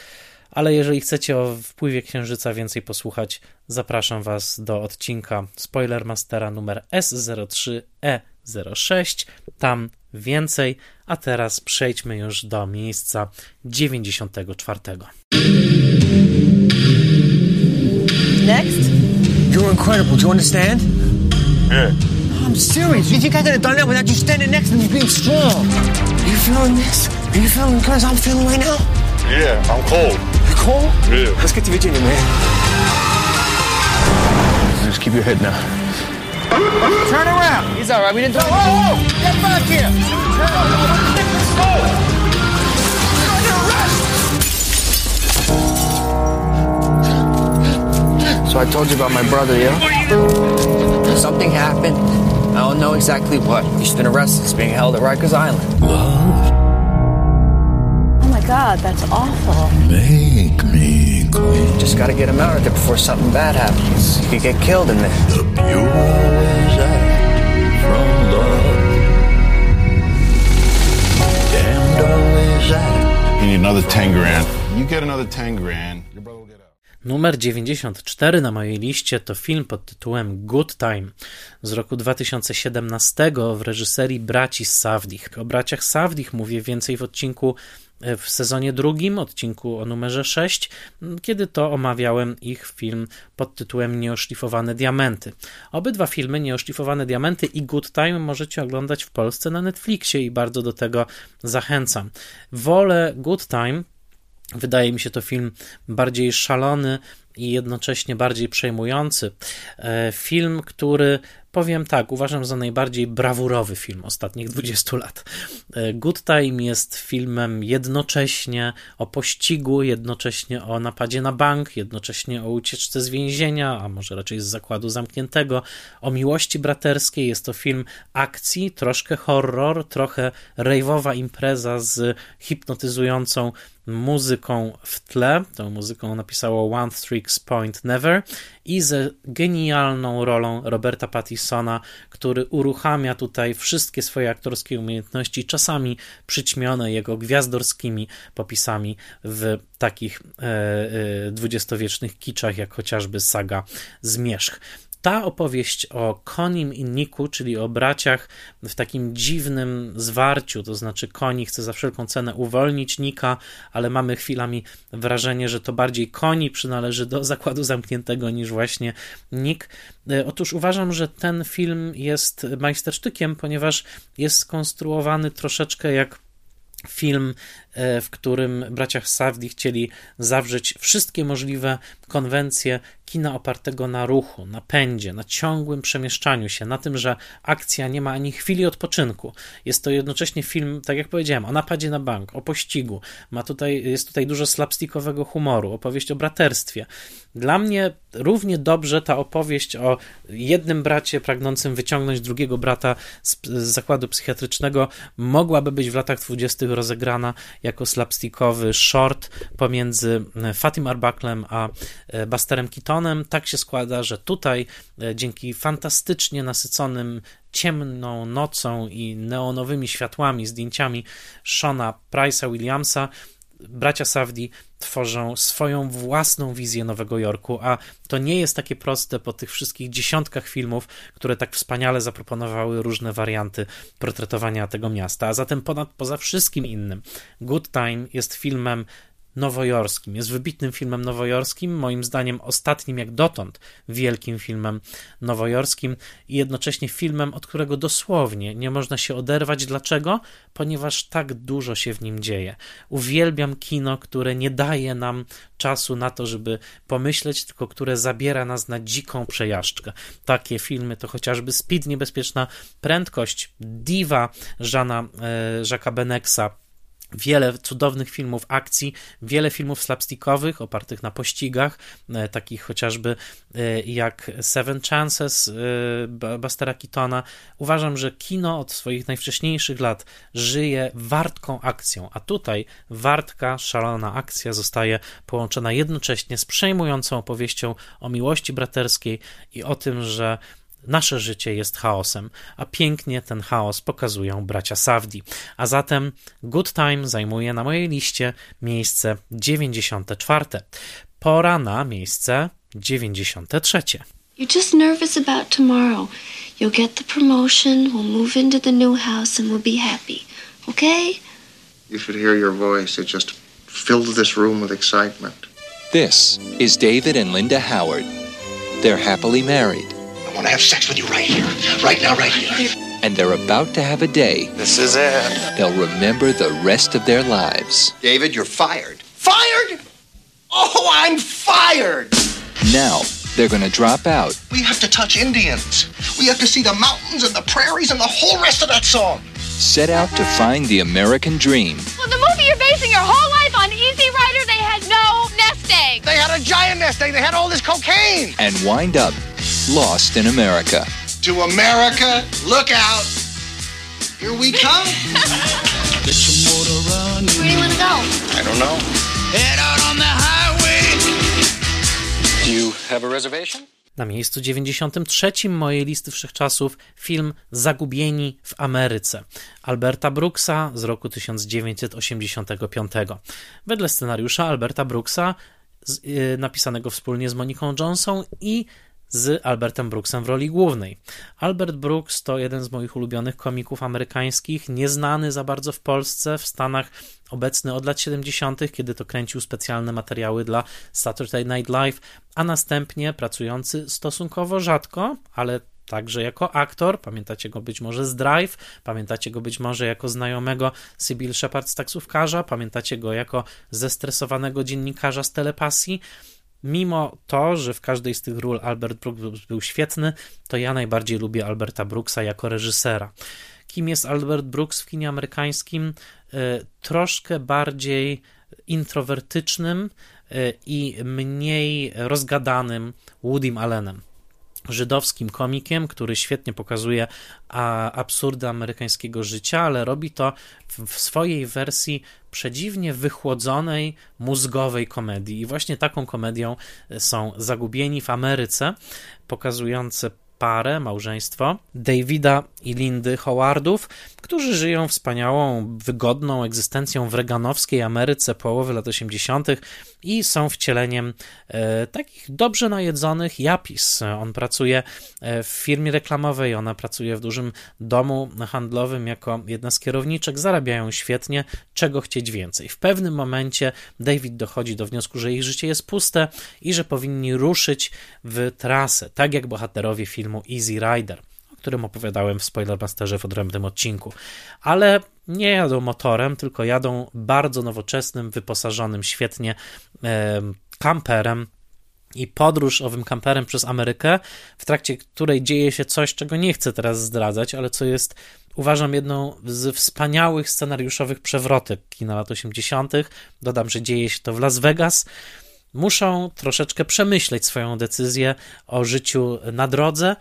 ale jeżeli chcecie o wpływie Księżyca więcej posłuchać, zapraszam Was do odcinka Spoiler Mastera numer S zero trzy E zero sześć, tam więcej, a teraz przejdźmy już do miejsca dziewięćdziesiątego czwartego. Next? You're incredible, do you understand? Yeah. I'm serious. You think I could have done that without you standing next to me being strong? Are you feeling this? Are you feeling the curse I'm feeling right now? Yeah, I'm cold. You're cold? Yeah. Let's get to Virginia, man. Just keep your head now. Turn around. He's all right. We didn't do it. Whoa, whoa, get back here. Let's go. You're under arrest. So I told you about my brother, yeah? Something happened. I don't know exactly what. He's been arrested. He's being held at Rikers Island. Love. God, that's awful. Make me queen. Just gotta get him out of there before something bad happens. He could get killed in there. The pure act from love. Damned always act. You need another ten grand. You get another ten grand. Your brother will get out. Numer dziewięćdziesiąt cztery na mojej liście to film pod tytułem Good Time z roku dwa tysiące siedemnastego w reżyserii braci Safdich. O braciach Safdich mówię więcej w odcinku w sezonie drugim, odcinku o numerze sześć, kiedy to omawiałem ich film pod tytułem Nieoszlifowane diamenty. Obydwa filmy, Nieoszlifowane diamenty i Good Time, możecie oglądać w Polsce na Netflixie i bardzo do tego zachęcam. Wolę Good Time, wydaje mi się to film bardziej szalony i jednocześnie bardziej przejmujący. Film, który, powiem tak, uważam za najbardziej brawurowy film ostatnich dwudziestu lat. Good Time jest filmem jednocześnie o pościgu, jednocześnie o napadzie na bank, jednocześnie o ucieczce z więzienia, a może raczej z zakładu zamkniętego, o miłości braterskiej. Jest to film akcji, troszkę horror, trochę rejwowa impreza z hipnotyzującą muzyką w tle. Tą muzyką napisało One Tricks Point Never i z genialną rolą Roberta Pattinsona, który uruchamia tutaj wszystkie swoje aktorskie umiejętności, czasami przyćmione jego gwiazdorskimi popisami w takich dwudziestowiecznych kiczach, jak chociażby saga Zmierzch. Ta opowieść o Konim i Niku, czyli o braciach w takim dziwnym zwarciu, to znaczy Koni chce za wszelką cenę uwolnić Nika, ale mamy chwilami wrażenie, że to bardziej Koni przynależy do zakładu zamkniętego niż właśnie Nik. Otóż uważam, że ten film jest majstersztykiem, ponieważ jest skonstruowany troszeczkę jak film, w którym bracia Safdie chcieli zawrzeć wszystkie możliwe konwencje kina opartego na ruchu, na pędzie, na ciągłym przemieszczaniu się, na tym, że akcja nie ma ani chwili odpoczynku. Jest to jednocześnie film, tak jak powiedziałem, o napadzie na bank, o pościgu. Ma tutaj, jest tutaj dużo slapstickowego humoru, opowieść o braterstwie. Dla mnie równie dobrze ta opowieść o jednym bracie pragnącym wyciągnąć drugiego brata z, z zakładu psychiatrycznego mogłaby być w latach dwudziestych rozegrana jako slapstickowy short pomiędzy Fatim Arbucklem a Busterem Keatonem. Tak się składa, że tutaj dzięki fantastycznie nasyconym ciemną nocą i neonowymi światłami, zdjęciami Shona Price'a Williamsa, bracia Safdie tworzą swoją własną wizję Nowego Jorku, a to nie jest takie proste po tych wszystkich dziesiątkach filmów, które tak wspaniale zaproponowały różne warianty portretowania tego miasta. A zatem ponad poza wszystkim innym, Good Time jest filmem nowojorskim, jest wybitnym filmem nowojorskim, moim zdaniem ostatnim jak dotąd wielkim filmem nowojorskim i jednocześnie filmem, od którego dosłownie nie można się oderwać. Dlaczego? Ponieważ tak dużo się w nim dzieje. Uwielbiam kino, które nie daje nam czasu na to, żeby pomyśleć, tylko które zabiera nas na dziką przejażdżkę. Takie filmy to chociażby Speed, Niebezpieczna Prędkość, Diva Żana, Jacques'a Benexa, wiele cudownych filmów akcji, wiele filmów slapstickowych opartych na pościgach, takich chociażby jak Seven Chances Bustera Keatona. Uważam, że kino od swoich najwcześniejszych lat żyje wartką akcją, a tutaj wartka, szalona akcja zostaje połączona jednocześnie z przejmującą opowieścią o miłości braterskiej i o tym, że nasze życie jest chaosem, a pięknie ten chaos pokazują bracia Safdie. A zatem Good Time zajmuje na mojej liście miejsce dziewięćdziesiąte czwarte. Pora na miejsce dziewięćdziesiąte trzecie. You're just nervous about tomorrow. You'll get the promotion, we'll move into the new house and we'll be happy. Okay? You should hear your voice. It just filled this room with excitement. This is David and Linda Howard. They're happily married. I want to have sex with you right here, right now, right here. And they're about to have a day. This is it. They'll remember the rest of their lives. David, you're fired. Fired? Oh, I'm fired! Now, they're going to drop out. We have to touch Indians. We have to see the mountains and the prairies and the whole rest of that song. Set out to find the American dream. Well, the movie you're basing your whole life on, Easy Rider, they had no nest egg. They had a giant nest egg. They had all this cocaine. And wind up lost in America. To America, look out. Here we come. Get your motor running. Where do you want to go? I don't know. Head out on the highway. Do you have a reservation? Na miejscu dziewięćdziesiątym trzecim mojej listy wszechczasów film Zagubieni w Ameryce Alberta Brooksa z roku tysiąc dziewięćset osiemdziesiątego piątego. Wedle scenariusza Alberta Brooksa z, yy, napisanego wspólnie z Moniką Johnson i z Albertem Brooksem w roli głównej. Albert Brooks to jeden z moich ulubionych komików amerykańskich, nieznany za bardzo w Polsce, w Stanach obecny od lat siedemdziesiątych, kiedy to kręcił specjalne materiały dla Saturday Night Live, a następnie pracujący stosunkowo rzadko, ale także jako aktor, pamiętacie go być może z Drive, pamiętacie go być może jako znajomego Sybil Shepard z taksówkarza, pamiętacie go jako zestresowanego dziennikarza z Telepasji. Mimo to, że w każdej z tych ról Albert Brooks był świetny, to ja najbardziej lubię Alberta Brooksa jako reżysera. Kim jest Albert Brooks w kinie amerykańskim? Troszkę bardziej introwertycznym i mniej rozgadanym Woodym Allenem. Żydowskim komikiem, który świetnie pokazuje absurdy amerykańskiego życia, ale robi to w swojej wersji przedziwnie wychłodzonej, mózgowej komedii. I właśnie taką komedią są Zagubieni w Ameryce, pokazujące parę, małżeństwo Davida i Lindy Howardów, którzy żyją wspaniałą, wygodną egzystencją w reaganowskiej Ameryce połowy lat osiemdziesiątych i są wcieleniem e, takich dobrze najedzonych japis. On pracuje w firmie reklamowej, ona pracuje w dużym domu handlowym jako jedna z kierowniczek, zarabiają świetnie, czego chcieć więcej. W pewnym momencie David dochodzi do wniosku, że ich życie jest puste i że powinni ruszyć w trasę, tak jak bohaterowie filmu Easy Rider, o którym opowiadałem w Spoiler Masterze w odrębnym odcinku. Ale nie jadą motorem, tylko jadą bardzo nowoczesnym, wyposażonym świetnie e, kamperem i podróż owym kamperem przez Amerykę, w trakcie której dzieje się coś, czego nie chcę teraz zdradzać, ale co jest, uważam, jedną z wspaniałych scenariuszowych przewrotek kina lat osiemdziesiątych. Dodam, że dzieje się to w Las Vegas. Muszą troszeczkę przemyśleć swoją decyzję o życiu na drodze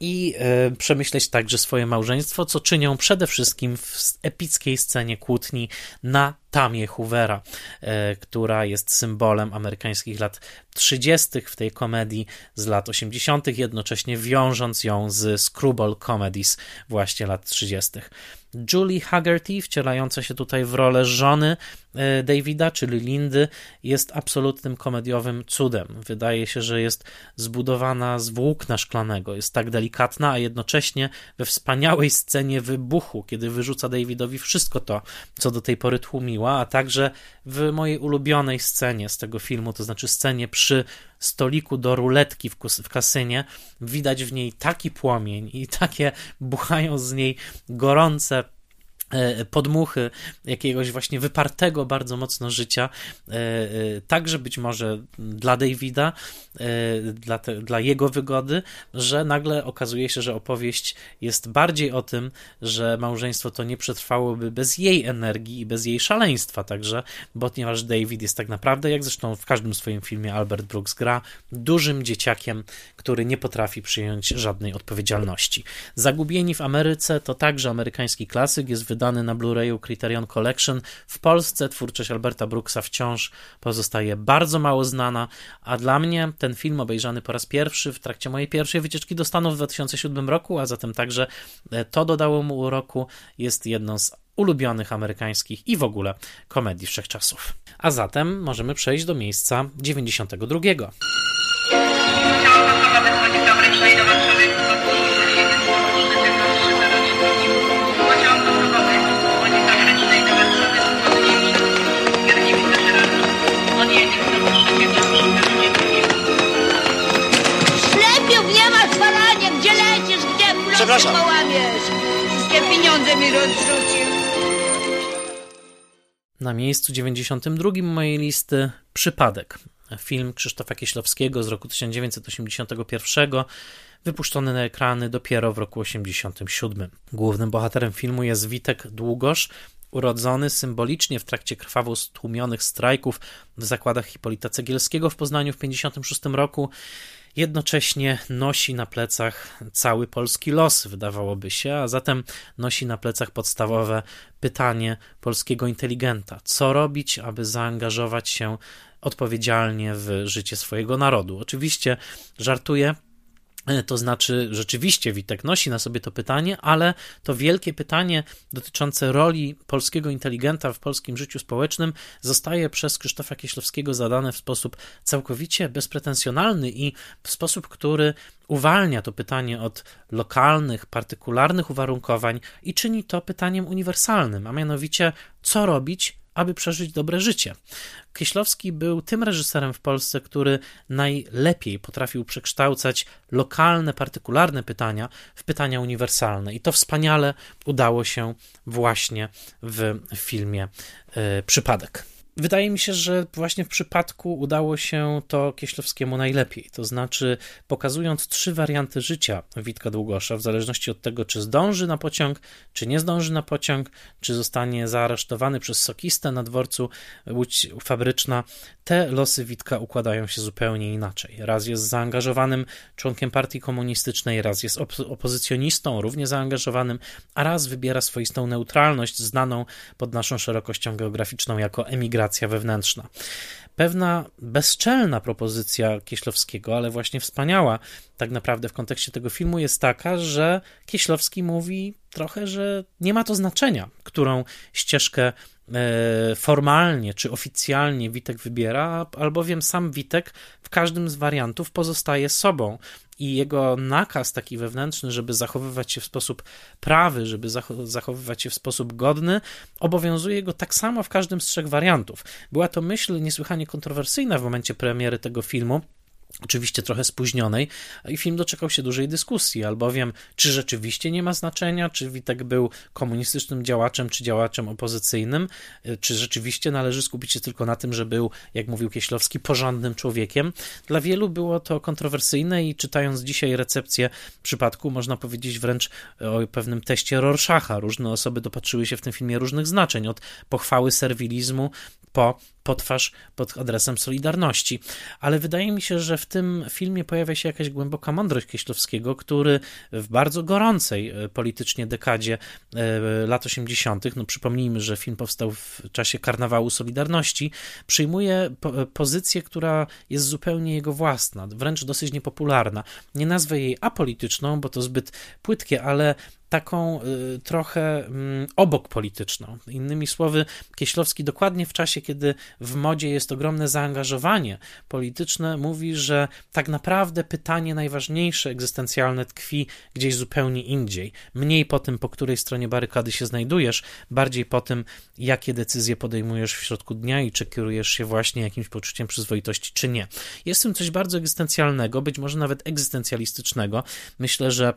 i przemyśleć także swoje małżeństwo, co czynią przede wszystkim w epickiej scenie kłótni na tamie Hoovera, która jest symbolem amerykańskich lat trzydziestych w tej komedii z lat osiemdziesiątych, jednocześnie wiążąc ją z screwball comedies właśnie lat trzydziestych. Julie Haggerty, wcielająca się tutaj w rolę żony Davida, czyli Lindy, jest absolutnym komediowym cudem. Wydaje się, że jest zbudowana z włókna szklanego, jest tak delikatna, a jednocześnie we wspaniałej scenie wybuchu, kiedy wyrzuca Davidowi wszystko to, co do tej pory tłumiła, a także w mojej ulubionej scenie z tego filmu, to znaczy scenie przy stoliku do ruletki w, kus- w kasynie, widać w niej taki płomień i takie buchają z niej gorące podmuchy jakiegoś właśnie wypartego bardzo mocno życia, także być może dla Davida, dla, te, dla jego wygody, że nagle okazuje się, że opowieść jest bardziej o tym, że małżeństwo to nie przetrwałoby bez jej energii i bez jej szaleństwa, także, bo ponieważ David jest tak naprawdę, jak zresztą w każdym swoim filmie Albert Brooks gra, dużym dzieciakiem, który nie potrafi przyjąć żadnej odpowiedzialności. Zagubieni w Ameryce to także amerykański klasyk, jest wydany dany na Blu-rayu Criterion Collection. W Polsce twórczość Alberta Brooksa wciąż pozostaje bardzo mało znana, a dla mnie ten film obejrzany po raz pierwszy w trakcie mojej pierwszej wycieczki do Stanów w dwa tysiące siódmym roku, a zatem także to dodało mu uroku, jest jedną z ulubionych amerykańskich i w ogóle komedii wszechczasów. A zatem możemy przejść do miejsca dziewięćdziesiątego drugiego. Przepraszam. Wszystkie pieniądze mi rozrzucił. Na miejscu dziewięćdziesiątym drugim mojej listy przypadek. Film Krzysztofa Kieślowskiego z roku tysiąc dziewięćset osiemdziesiątego pierwszego, wypuszczony na ekrany dopiero w roku osiemdziesiątym siódmym. Głównym bohaterem filmu jest Witek Długosz, urodzony symbolicznie w trakcie krwawo stłumionych strajków w zakładach Hipolita Cegielskiego w Poznaniu w tysiąc dziewięćset pięćdziesiątym szóstym roku. Jednocześnie nosi na plecach cały polski los, wydawałoby się, a zatem nosi na plecach podstawowe pytanie polskiego inteligenta. Co robić, aby zaangażować się odpowiedzialnie w życie swojego narodu? Oczywiście żartuję. To znaczy, rzeczywiście Witek nosi na sobie to pytanie, ale to wielkie pytanie dotyczące roli polskiego inteligenta w polskim życiu społecznym zostaje przez Krzysztofa Kieślowskiego zadane w sposób całkowicie bezpretensjonalny i w sposób, który uwalnia to pytanie od lokalnych, partykularnych uwarunkowań i czyni to pytaniem uniwersalnym, a mianowicie co robić, aby przeżyć dobre życie. Kieślowski był tym reżyserem w Polsce, który najlepiej potrafił przekształcać lokalne, partykularne pytania w pytania uniwersalne i to wspaniale udało się właśnie w filmie y, Przypadek. Wydaje mi się, że właśnie w przypadku udało się to Kieślowskiemu najlepiej, to znaczy pokazując trzy warianty życia Witka Długosza, w zależności od tego, czy zdąży na pociąg, czy nie zdąży na pociąg, czy zostanie zaaresztowany przez sokistę na dworcu Łódź Fabryczna, te losy Witka układają się zupełnie inaczej. Raz jest zaangażowanym członkiem partii komunistycznej, raz jest op- opozycjonistą, równie zaangażowanym, a raz wybiera swoistą neutralność, znaną pod naszą szerokością geograficzną jako emigracja wewnętrzna. Pewna bezczelna propozycja Kieślowskiego, ale właśnie wspaniała tak naprawdę w kontekście tego filmu jest taka, że Kieślowski mówi trochę, że nie ma to znaczenia, którą ścieżkę formalnie czy oficjalnie Witek wybiera, albowiem sam Witek w każdym z wariantów pozostaje sobą i jego nakaz taki wewnętrzny, żeby zachowywać się w sposób prawy, żeby zach- zachowywać się w sposób godny, obowiązuje go tak samo w każdym z trzech wariantów. Była to myśl niesłychanie kontrowersyjna w momencie premiery tego filmu, oczywiście trochę spóźnionej, i film doczekał się dużej dyskusji, albowiem czy rzeczywiście nie ma znaczenia, czy Witek był komunistycznym działaczem, czy działaczem opozycyjnym, czy rzeczywiście należy skupić się tylko na tym, że był, jak mówił Kieślowski, porządnym człowiekiem. Dla wielu było to kontrowersyjne i czytając dzisiaj recepcję przypadku, można powiedzieć wręcz o pewnym teście Rorschacha. Różne osoby dopatrzyły się w tym filmie różnych znaczeń, od pochwały serwilizmu po potwarz pod adresem Solidarności. Ale wydaje mi się, że w tym filmie pojawia się jakaś głęboka mądrość Kieślowskiego, który w bardzo gorącej politycznie dekadzie lat osiemdziesiątych, no przypomnijmy, że film powstał w czasie Karnawału Solidarności, przyjmuje po- pozycję, która jest zupełnie jego własna, wręcz dosyć niepopularna. Nie nazwę jej apolityczną, bo to zbyt płytkie, ale taką y, trochę y, obok polityczną. Innymi słowy, Kieślowski dokładnie w czasie, kiedy w modzie jest ogromne zaangażowanie polityczne, mówi, że tak naprawdę pytanie najważniejsze, egzystencjalne tkwi gdzieś zupełnie indziej. Mniej po tym, po której stronie barykady się znajdujesz, bardziej po tym, jakie decyzje podejmujesz w środku dnia i czy kierujesz się właśnie jakimś poczuciem przyzwoitości, czy nie. Jest w tym coś bardzo egzystencjalnego, być może nawet egzystencjalistycznego. Myślę, że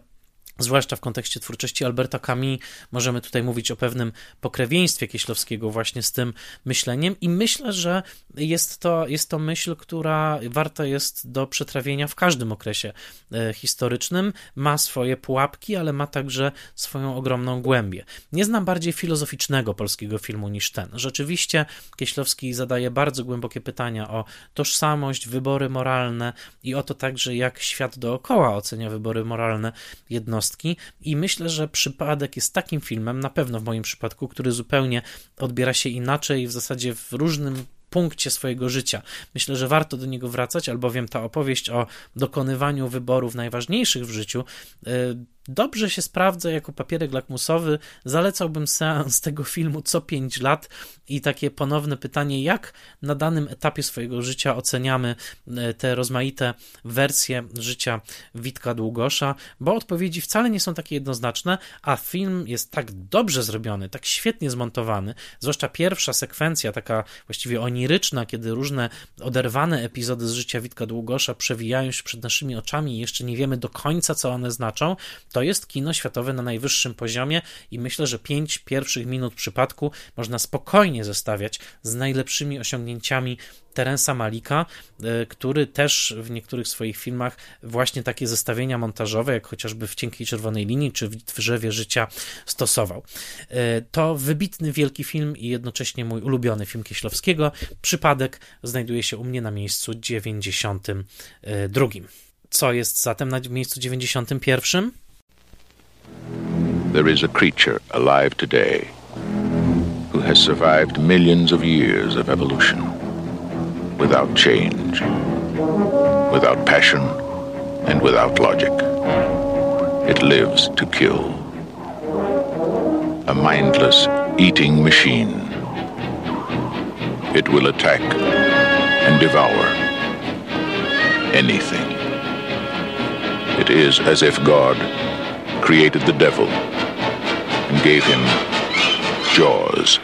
zwłaszcza w kontekście twórczości Alberta Camus, możemy tutaj mówić o pewnym pokrewieństwie Kieślowskiego właśnie z tym myśleniem i myślę, że jest to, jest to myśl, która warta jest do przetrawienia w każdym okresie historycznym. Ma swoje pułapki, ale ma także swoją ogromną głębię. Nie znam bardziej filozoficznego polskiego filmu niż ten. Rzeczywiście Kieślowski zadaje bardzo głębokie pytania o tożsamość, wybory moralne i o to także, jak świat dookoła ocenia wybory moralne jednostki. I myślę, że Przypadek jest takim filmem, na pewno w moim przypadku, który zupełnie odbiera się inaczej, w zasadzie w różnym punkcie swojego życia. Myślę, że warto do niego wracać, albowiem ta opowieść o dokonywaniu wyborów najważniejszych w życiu yy, dobrze się sprawdza jako papierek lakmusowy. Zalecałbym seans tego filmu co pięć lat i takie ponowne pytanie, jak na danym etapie swojego życia oceniamy te rozmaite wersje życia Witka Długosza, bo odpowiedzi wcale nie są takie jednoznaczne, a film jest tak dobrze zrobiony, tak świetnie zmontowany, zwłaszcza pierwsza sekwencja, taka właściwie oniryczna, kiedy różne oderwane epizody z życia Witka Długosza przewijają się przed naszymi oczami i jeszcze nie wiemy do końca, co one znaczą. To jest kino światowe na najwyższym poziomie i myślę, że pięć pierwszych minut Przypadku można spokojnie zestawiać z najlepszymi osiągnięciami Terensa Malika, który też w niektórych swoich filmach właśnie takie zestawienia montażowe, jak chociażby w Cienkiej Czerwonej Linii czy w Drzewie Życia stosował. To wybitny, wielki film i jednocześnie mój ulubiony film Kieślowskiego. Przypadek znajduje się u mnie na miejscu dziewięćdziesiątym drugim. Co jest zatem na miejscu dziewięćdziesiątym pierwszym? There is a creature alive today who has survived millions of years of evolution without change, without passion, and without logic. It lives to kill. A mindless eating machine. It will attack and devour anything. It is as if God created the devil and gave him jaws.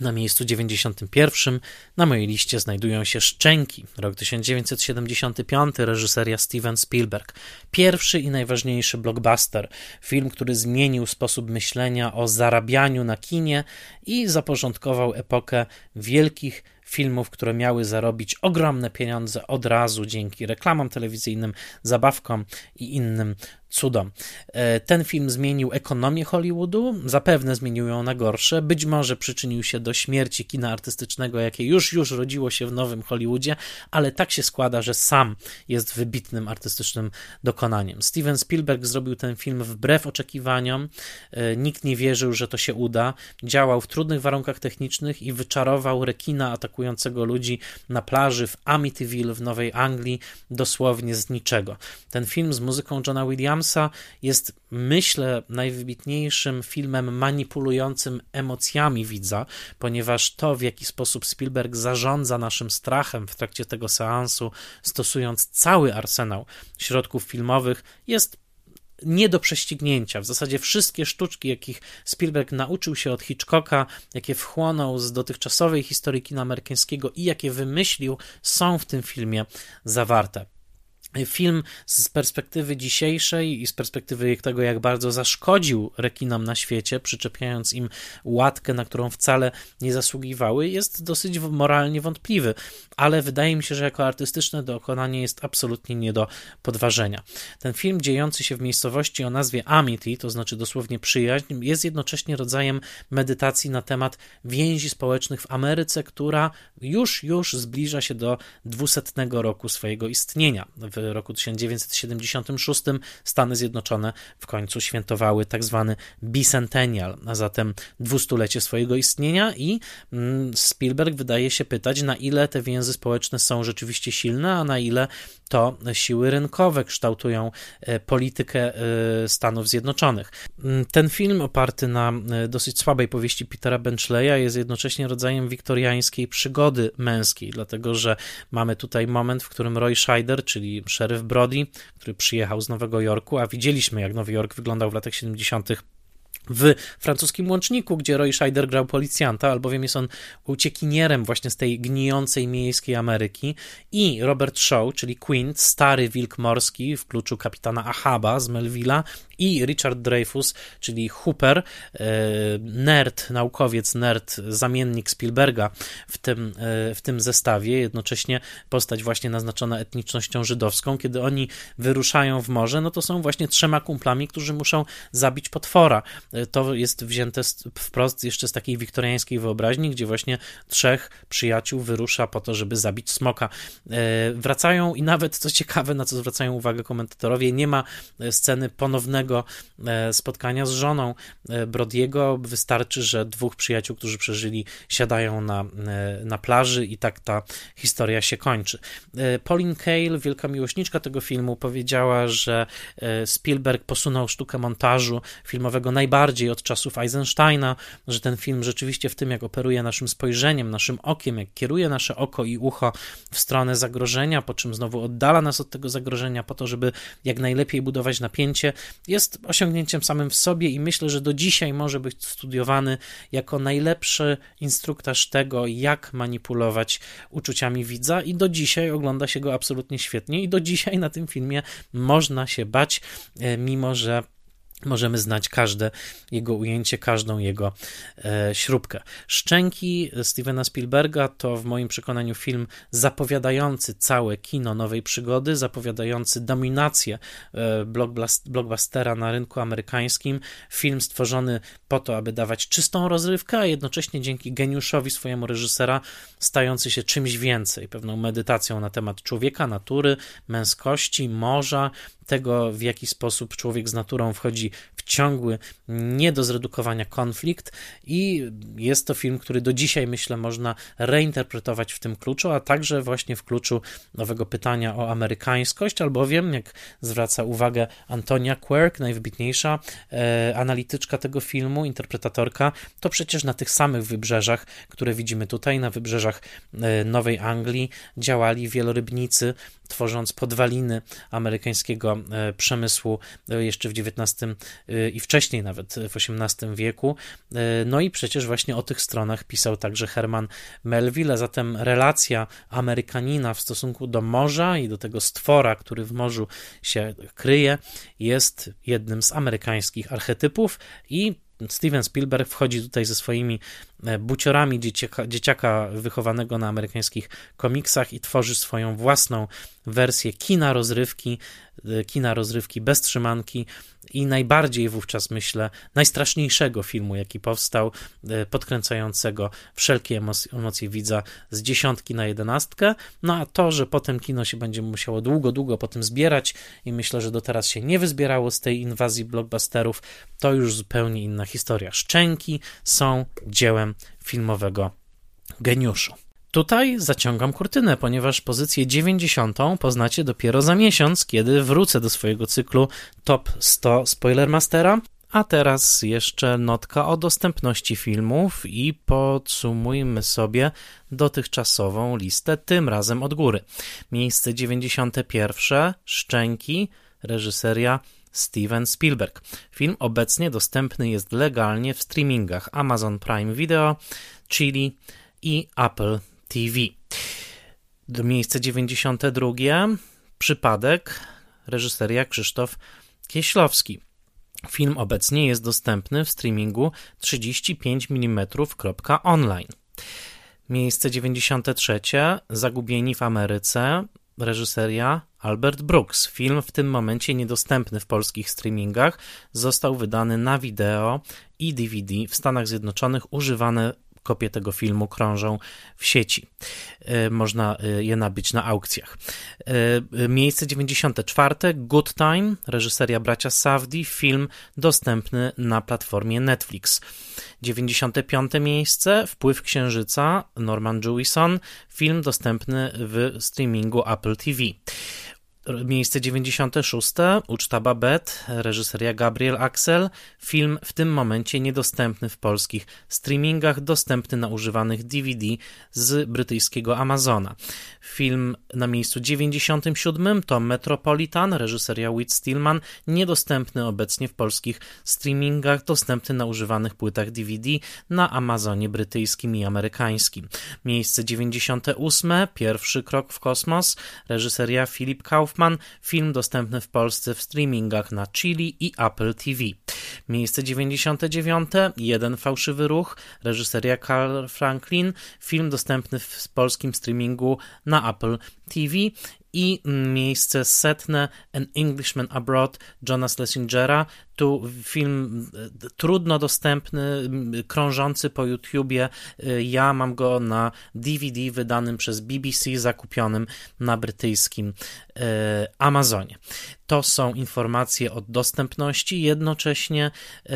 Na miejscu dziewięćdziesiątym pierwszym na mojej liście znajdują się Szczęki, rok tysiąc dziewięćset siedemdziesiąty piąty, reżyseria Steven Spielberg. Pierwszy i najważniejszy blockbuster. Film, który zmienił sposób myślenia o zarabianiu na kinie i zapoczątkował epokę wielkich filmów, które miały zarobić ogromne pieniądze od razu dzięki reklamom telewizyjnym, zabawkom i innym cudom. Ten film zmienił ekonomię Hollywoodu, zapewne zmienił ją na gorsze, być może przyczynił się do śmierci kina artystycznego, jakie już, już rodziło się w nowym Hollywoodzie, ale tak się składa, że sam jest wybitnym artystycznym dokonaniem. Steven Spielberg zrobił ten film wbrew oczekiwaniom, nikt nie wierzył, że to się uda, działał w trudnych warunkach technicznych i wyczarował rekina atakującego ludzi na plaży w Amityville w Nowej Anglii dosłownie z niczego. Ten film z muzyką Johna Williamsa jest, myślę, najwybitniejszym filmem manipulującym emocjami widza, ponieważ to, w jaki sposób Spielberg zarządza naszym strachem w trakcie tego seansu, stosując cały arsenał środków filmowych, jest nie do prześcignięcia. W zasadzie wszystkie sztuczki, jakich Spielberg nauczył się od Hitchcocka, jakie wchłonął z dotychczasowej historii kina amerykańskiego i jakie wymyślił, są w tym filmie zawarte. Film z perspektywy dzisiejszej i z perspektywy tego, jak bardzo zaszkodził rekinom na świecie, przyczepiając im łatkę, na którą wcale nie zasługiwały, jest dosyć moralnie wątpliwy, ale wydaje mi się, że jako artystyczne dokonanie jest absolutnie nie do podważenia. Ten film dziejący się w miejscowości o nazwie Amity, to znaczy dosłownie przyjaźń, jest jednocześnie rodzajem medytacji na temat więzi społecznych w Ameryce, która już, już zbliża się do dwusetnego roku swojego istnienia. W roku tysiąc dziewięćset siedemdziesiątym szóstym Stany Zjednoczone w końcu świętowały tak zwany bicentennial, a zatem dwustulecie swojego istnienia i Spielberg wydaje się pytać, na ile te więzy społeczne są rzeczywiście silne, a na ile to siły rynkowe kształtują politykę Stanów Zjednoczonych. Ten film oparty na dosyć słabej powieści Petera Benchleya jest jednocześnie rodzajem wiktoriańskiej przygody męskiej, dlatego że mamy tutaj moment, w którym Roy Scheider, czyli szeryf Brody, który przyjechał z Nowego Jorku, a widzieliśmy, jak Nowy Jork wyglądał w latach siedemdziesiątych w francuskim łączniku, gdzie Roy Scheider grał policjanta, albowiem jest on uciekinierem właśnie z tej gnijącej miejskiej Ameryki, i Robert Shaw, czyli Quint, stary wilk morski w kluczu kapitana Ahaba z Melville'a, i Richard Dreyfuss, czyli Hooper, nerd, naukowiec, nerd, zamiennik Spielberga w tym, w tym zestawie, jednocześnie postać właśnie naznaczona etnicznością żydowską. Kiedy oni wyruszają w morze, no to są właśnie trzema kumplami, którzy muszą zabić potwora. To jest wzięte wprost jeszcze z takiej wiktoriańskiej wyobraźni, gdzie właśnie trzech przyjaciół wyrusza po to, żeby zabić smoka. Wracają i nawet, co ciekawe, na co zwracają uwagę komentatorowie, nie ma sceny ponownego spotkania z żoną Brodiego, wystarczy, że dwóch przyjaciół, którzy przeżyli, siadają na, na plaży i tak ta historia się kończy. Pauline Kael, wielka miłośniczka tego filmu, powiedziała, że Spielberg posunął sztukę montażu filmowego najbardziej od czasów Eisensteina, że ten film rzeczywiście w tym, jak operuje naszym spojrzeniem, naszym okiem, jak kieruje nasze oko i ucho w stronę zagrożenia, po czym znowu oddala nas od tego zagrożenia po to, żeby jak najlepiej budować napięcie, jest osiągnięciem samym w sobie i myślę, że do dzisiaj może być studiowany jako najlepszy instruktaż tego, jak manipulować uczuciami widza, i do dzisiaj ogląda się go absolutnie świetnie i do dzisiaj na tym filmie można się bać, mimo że możemy znać każde jego ujęcie, każdą jego e, śrubkę. Szczęki Stevena Spielberga to w moim przekonaniu film zapowiadający całe kino nowej przygody, zapowiadający dominację e, blockbustera na rynku amerykańskim. Film stworzony po to, aby dawać czystą rozrywkę, a jednocześnie dzięki geniuszowi swojemu reżysera stający się czymś więcej, pewną medytacją na temat człowieka, natury, męskości, morza, tego, w jaki sposób człowiek z naturą wchodzi w ciągły, nie do zredukowania konflikt, i jest to film, który do dzisiaj, myślę, można reinterpretować w tym kluczu, a także właśnie w kluczu nowego pytania o amerykańskość, albowiem, jak zwraca uwagę Antonia Quirk, najwybitniejsza e, analityczka tego filmu, interpretatorka, to przecież na tych samych wybrzeżach, które widzimy tutaj, na wybrzeżach e, Nowej Anglii, działali wielorybnicy, tworząc podwaliny amerykańskiego przemysłu jeszcze w dziewiętnastym i wcześniej nawet w osiemnastym wieku. No i przecież właśnie o tych stronach pisał także Herman Melville, a zatem relacja Amerykanina w stosunku do morza i do tego stwora, który w morzu się kryje, jest jednym z amerykańskich archetypów, i Steven Spielberg wchodzi tutaj ze swoimi buciorami dzieciaka, dzieciaka wychowanego na amerykańskich komiksach i tworzy swoją własną wersję kina rozrywki, kina rozrywki bez trzymanki i najbardziej wówczas, myślę, najstraszniejszego filmu, jaki powstał, podkręcającego wszelkie emocje, emocje widza z dziesiątki na jedenastkę. No a to, że potem kino się będzie musiało długo, długo potem zbierać i myślę, że do teraz się nie wyzbierało z tej inwazji blockbusterów, to już zupełnie inna historia. Szczęki są dziełem filmowego geniuszu. Tutaj zaciągam kurtynę, ponieważ pozycję dziewięćdziesiątą poznacie dopiero za miesiąc, kiedy wrócę do swojego cyklu Top sto Spoilermastera. A teraz jeszcze notka o dostępności filmów i podsumujmy sobie dotychczasową listę, tym razem od góry. Miejsce dziewięćdziesiąte pierwsze, Szczęki, reżyseria Steven Spielberg. Film obecnie dostępny jest legalnie w streamingach Amazon Prime Video, Chili i Apple T V. Miejsce dziewięćdziesiąte drugie. Przypadek, reżyseria Krzysztof Kieślowski. Film obecnie jest dostępny w streamingu trzydzieści pięć milimetrów kropka online. Miejsce dziewięćdziesiąte trzecie. Zagubieni w Ameryce, reżyseria Albert Brooks. Film w tym momencie niedostępny w polskich streamingach. Został wydany na wideo i D V D w Stanach Zjednoczonych. Używane kopie tego filmu krążą w sieci. Można je nabyć na aukcjach. Miejsce dziewięćdziesiąte czwarte. Good Time, reżyseria bracia Safdie, film dostępny na platformie Netflix. dziewięćdziesiąte piąte. miejsce, Wpływ księżyca, Norman Jewison, film dostępny w streamingu Apple T V. Miejsce dziewięćdziesiąte szóste. Uczta Babette, reżyseria Gabriel Axel. Film w tym momencie niedostępny w polskich streamingach, dostępny na używanych D V D z brytyjskiego Amazona. Film na miejscu dziewięćdziesiątym siódmym to Metropolitan, reżyseria Whit Stillman, niedostępny obecnie w polskich streamingach, dostępny na używanych płytach D V D na Amazonie brytyjskim i amerykańskim. Miejsce dziewięćdziesiąte ósme. Pierwszy krok w kosmos, reżyseria Philip Kaufman. Film dostępny w Polsce w streamingach na Chili i Apple T V. Miejsce dziewięćdziesiąte dziewiąte. Jeden fałszywy ruch, reżyseria Carl Franklin. Film dostępny w polskim streamingu na Apple T V. I miejsce setne, An Englishman Abroad, Johna Schlesingera. Tu film trudno dostępny, krążący po YouTubie. Ja mam go na D V D wydanym przez B B C, zakupionym na brytyjskim Amazonie. To są informacje o dostępności. Jednocześnie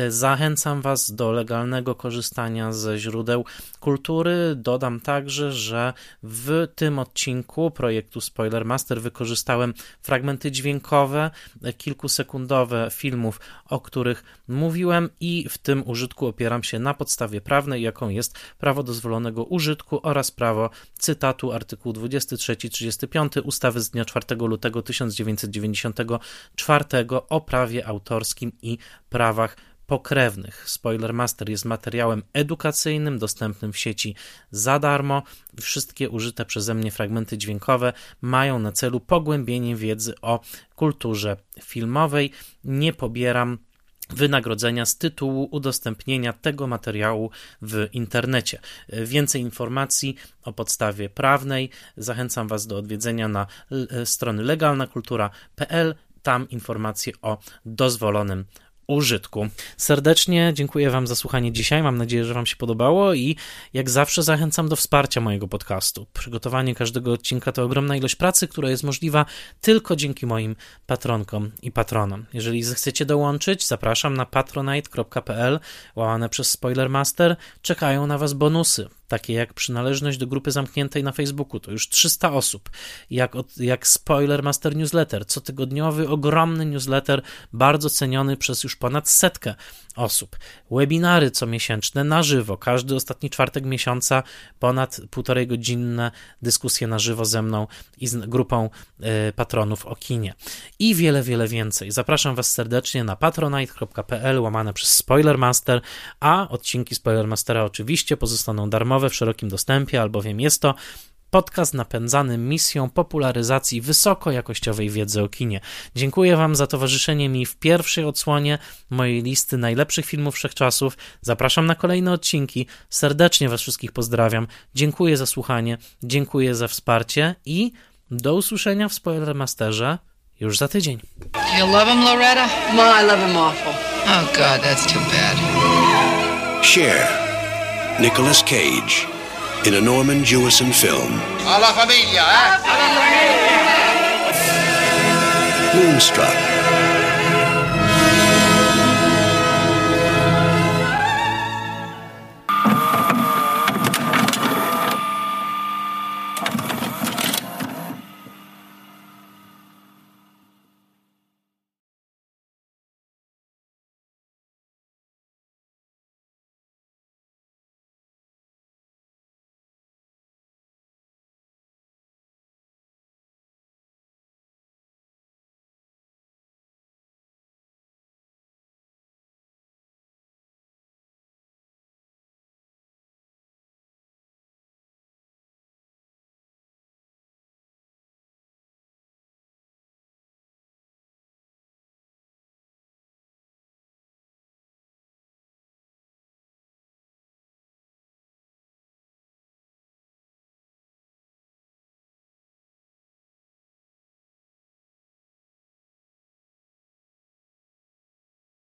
zachęcam Was do legalnego korzystania ze źródeł kultury. Dodam także, że w tym odcinku projektu Spoiler Master wykorzystałem fragmenty dźwiękowe, kilkusekundowe filmów, o których mówiłem, i w tym użytku opieram się na podstawie prawnej, jaką jest prawo dozwolonego użytku oraz prawo cytatu, artykuł dwudziesty trzeci trzydziesty piąty ustawy z dnia czwartego lutego tysiąc dziewięćset dziewięćdziesiątego czwartego o prawie autorskim i prawach pokrewnych. Spoiler Master jest materiałem edukacyjnym dostępnym w sieci za darmo. Wszystkie użyte przeze mnie fragmenty dźwiękowe mają na celu pogłębienie wiedzy o kulturze filmowej. Nie pobieram wynagrodzenia z tytułu udostępnienia tego materiału w internecie. Więcej informacji o podstawie prawnej zachęcam Was do odwiedzenia na strony legalna kultura kropka p l. Tam informacje o dozwolonym użytku. Serdecznie dziękuję Wam za słuchanie dzisiaj. Mam nadzieję, że Wam się podobało i jak zawsze zachęcam do wsparcia mojego podcastu. Przygotowanie każdego odcinka to ogromna ilość pracy, która jest możliwa tylko dzięki moim patronkom i patronom. Jeżeli zechcecie dołączyć, zapraszam na patronite kropka p l, łamane przez Spoilermaster. Czekają na Was bonusy, takie jak przynależność do grupy zamkniętej na Facebooku, to już trzysta osób, jak, jak Spoiler Master Newsletter, cotygodniowy, ogromny newsletter, bardzo ceniony przez już ponad setkę osób. Webinary comiesięczne na żywo, każdy ostatni czwartek miesiąca, ponad półtorej godzinne dyskusje na żywo ze mną i z grupą y, patronów o kinie. I wiele, wiele więcej. Zapraszam Was serdecznie na patronite kropka p l, łamane przez Spoilermaster, a odcinki Spoilermastera oczywiście pozostaną darmowe, w szerokim dostępie, albowiem jest to podcast napędzany misją popularyzacji wysokojakościowej wiedzy o kinie. Dziękuję Wam za towarzyszenie mi w pierwszej odsłonie mojej listy najlepszych filmów wszechczasów. Zapraszam na kolejne odcinki. Serdecznie Was wszystkich pozdrawiam. Dziękuję za słuchanie, dziękuję za wsparcie i do usłyszenia w Spoilermasterze już za tydzień. You love him, Loretta? Ma, I love him awful. Oh God, that's too bad. Share. Nicolas Cage in a Norman Jewison film. A la familia, eh? A la familia. Moonstruck.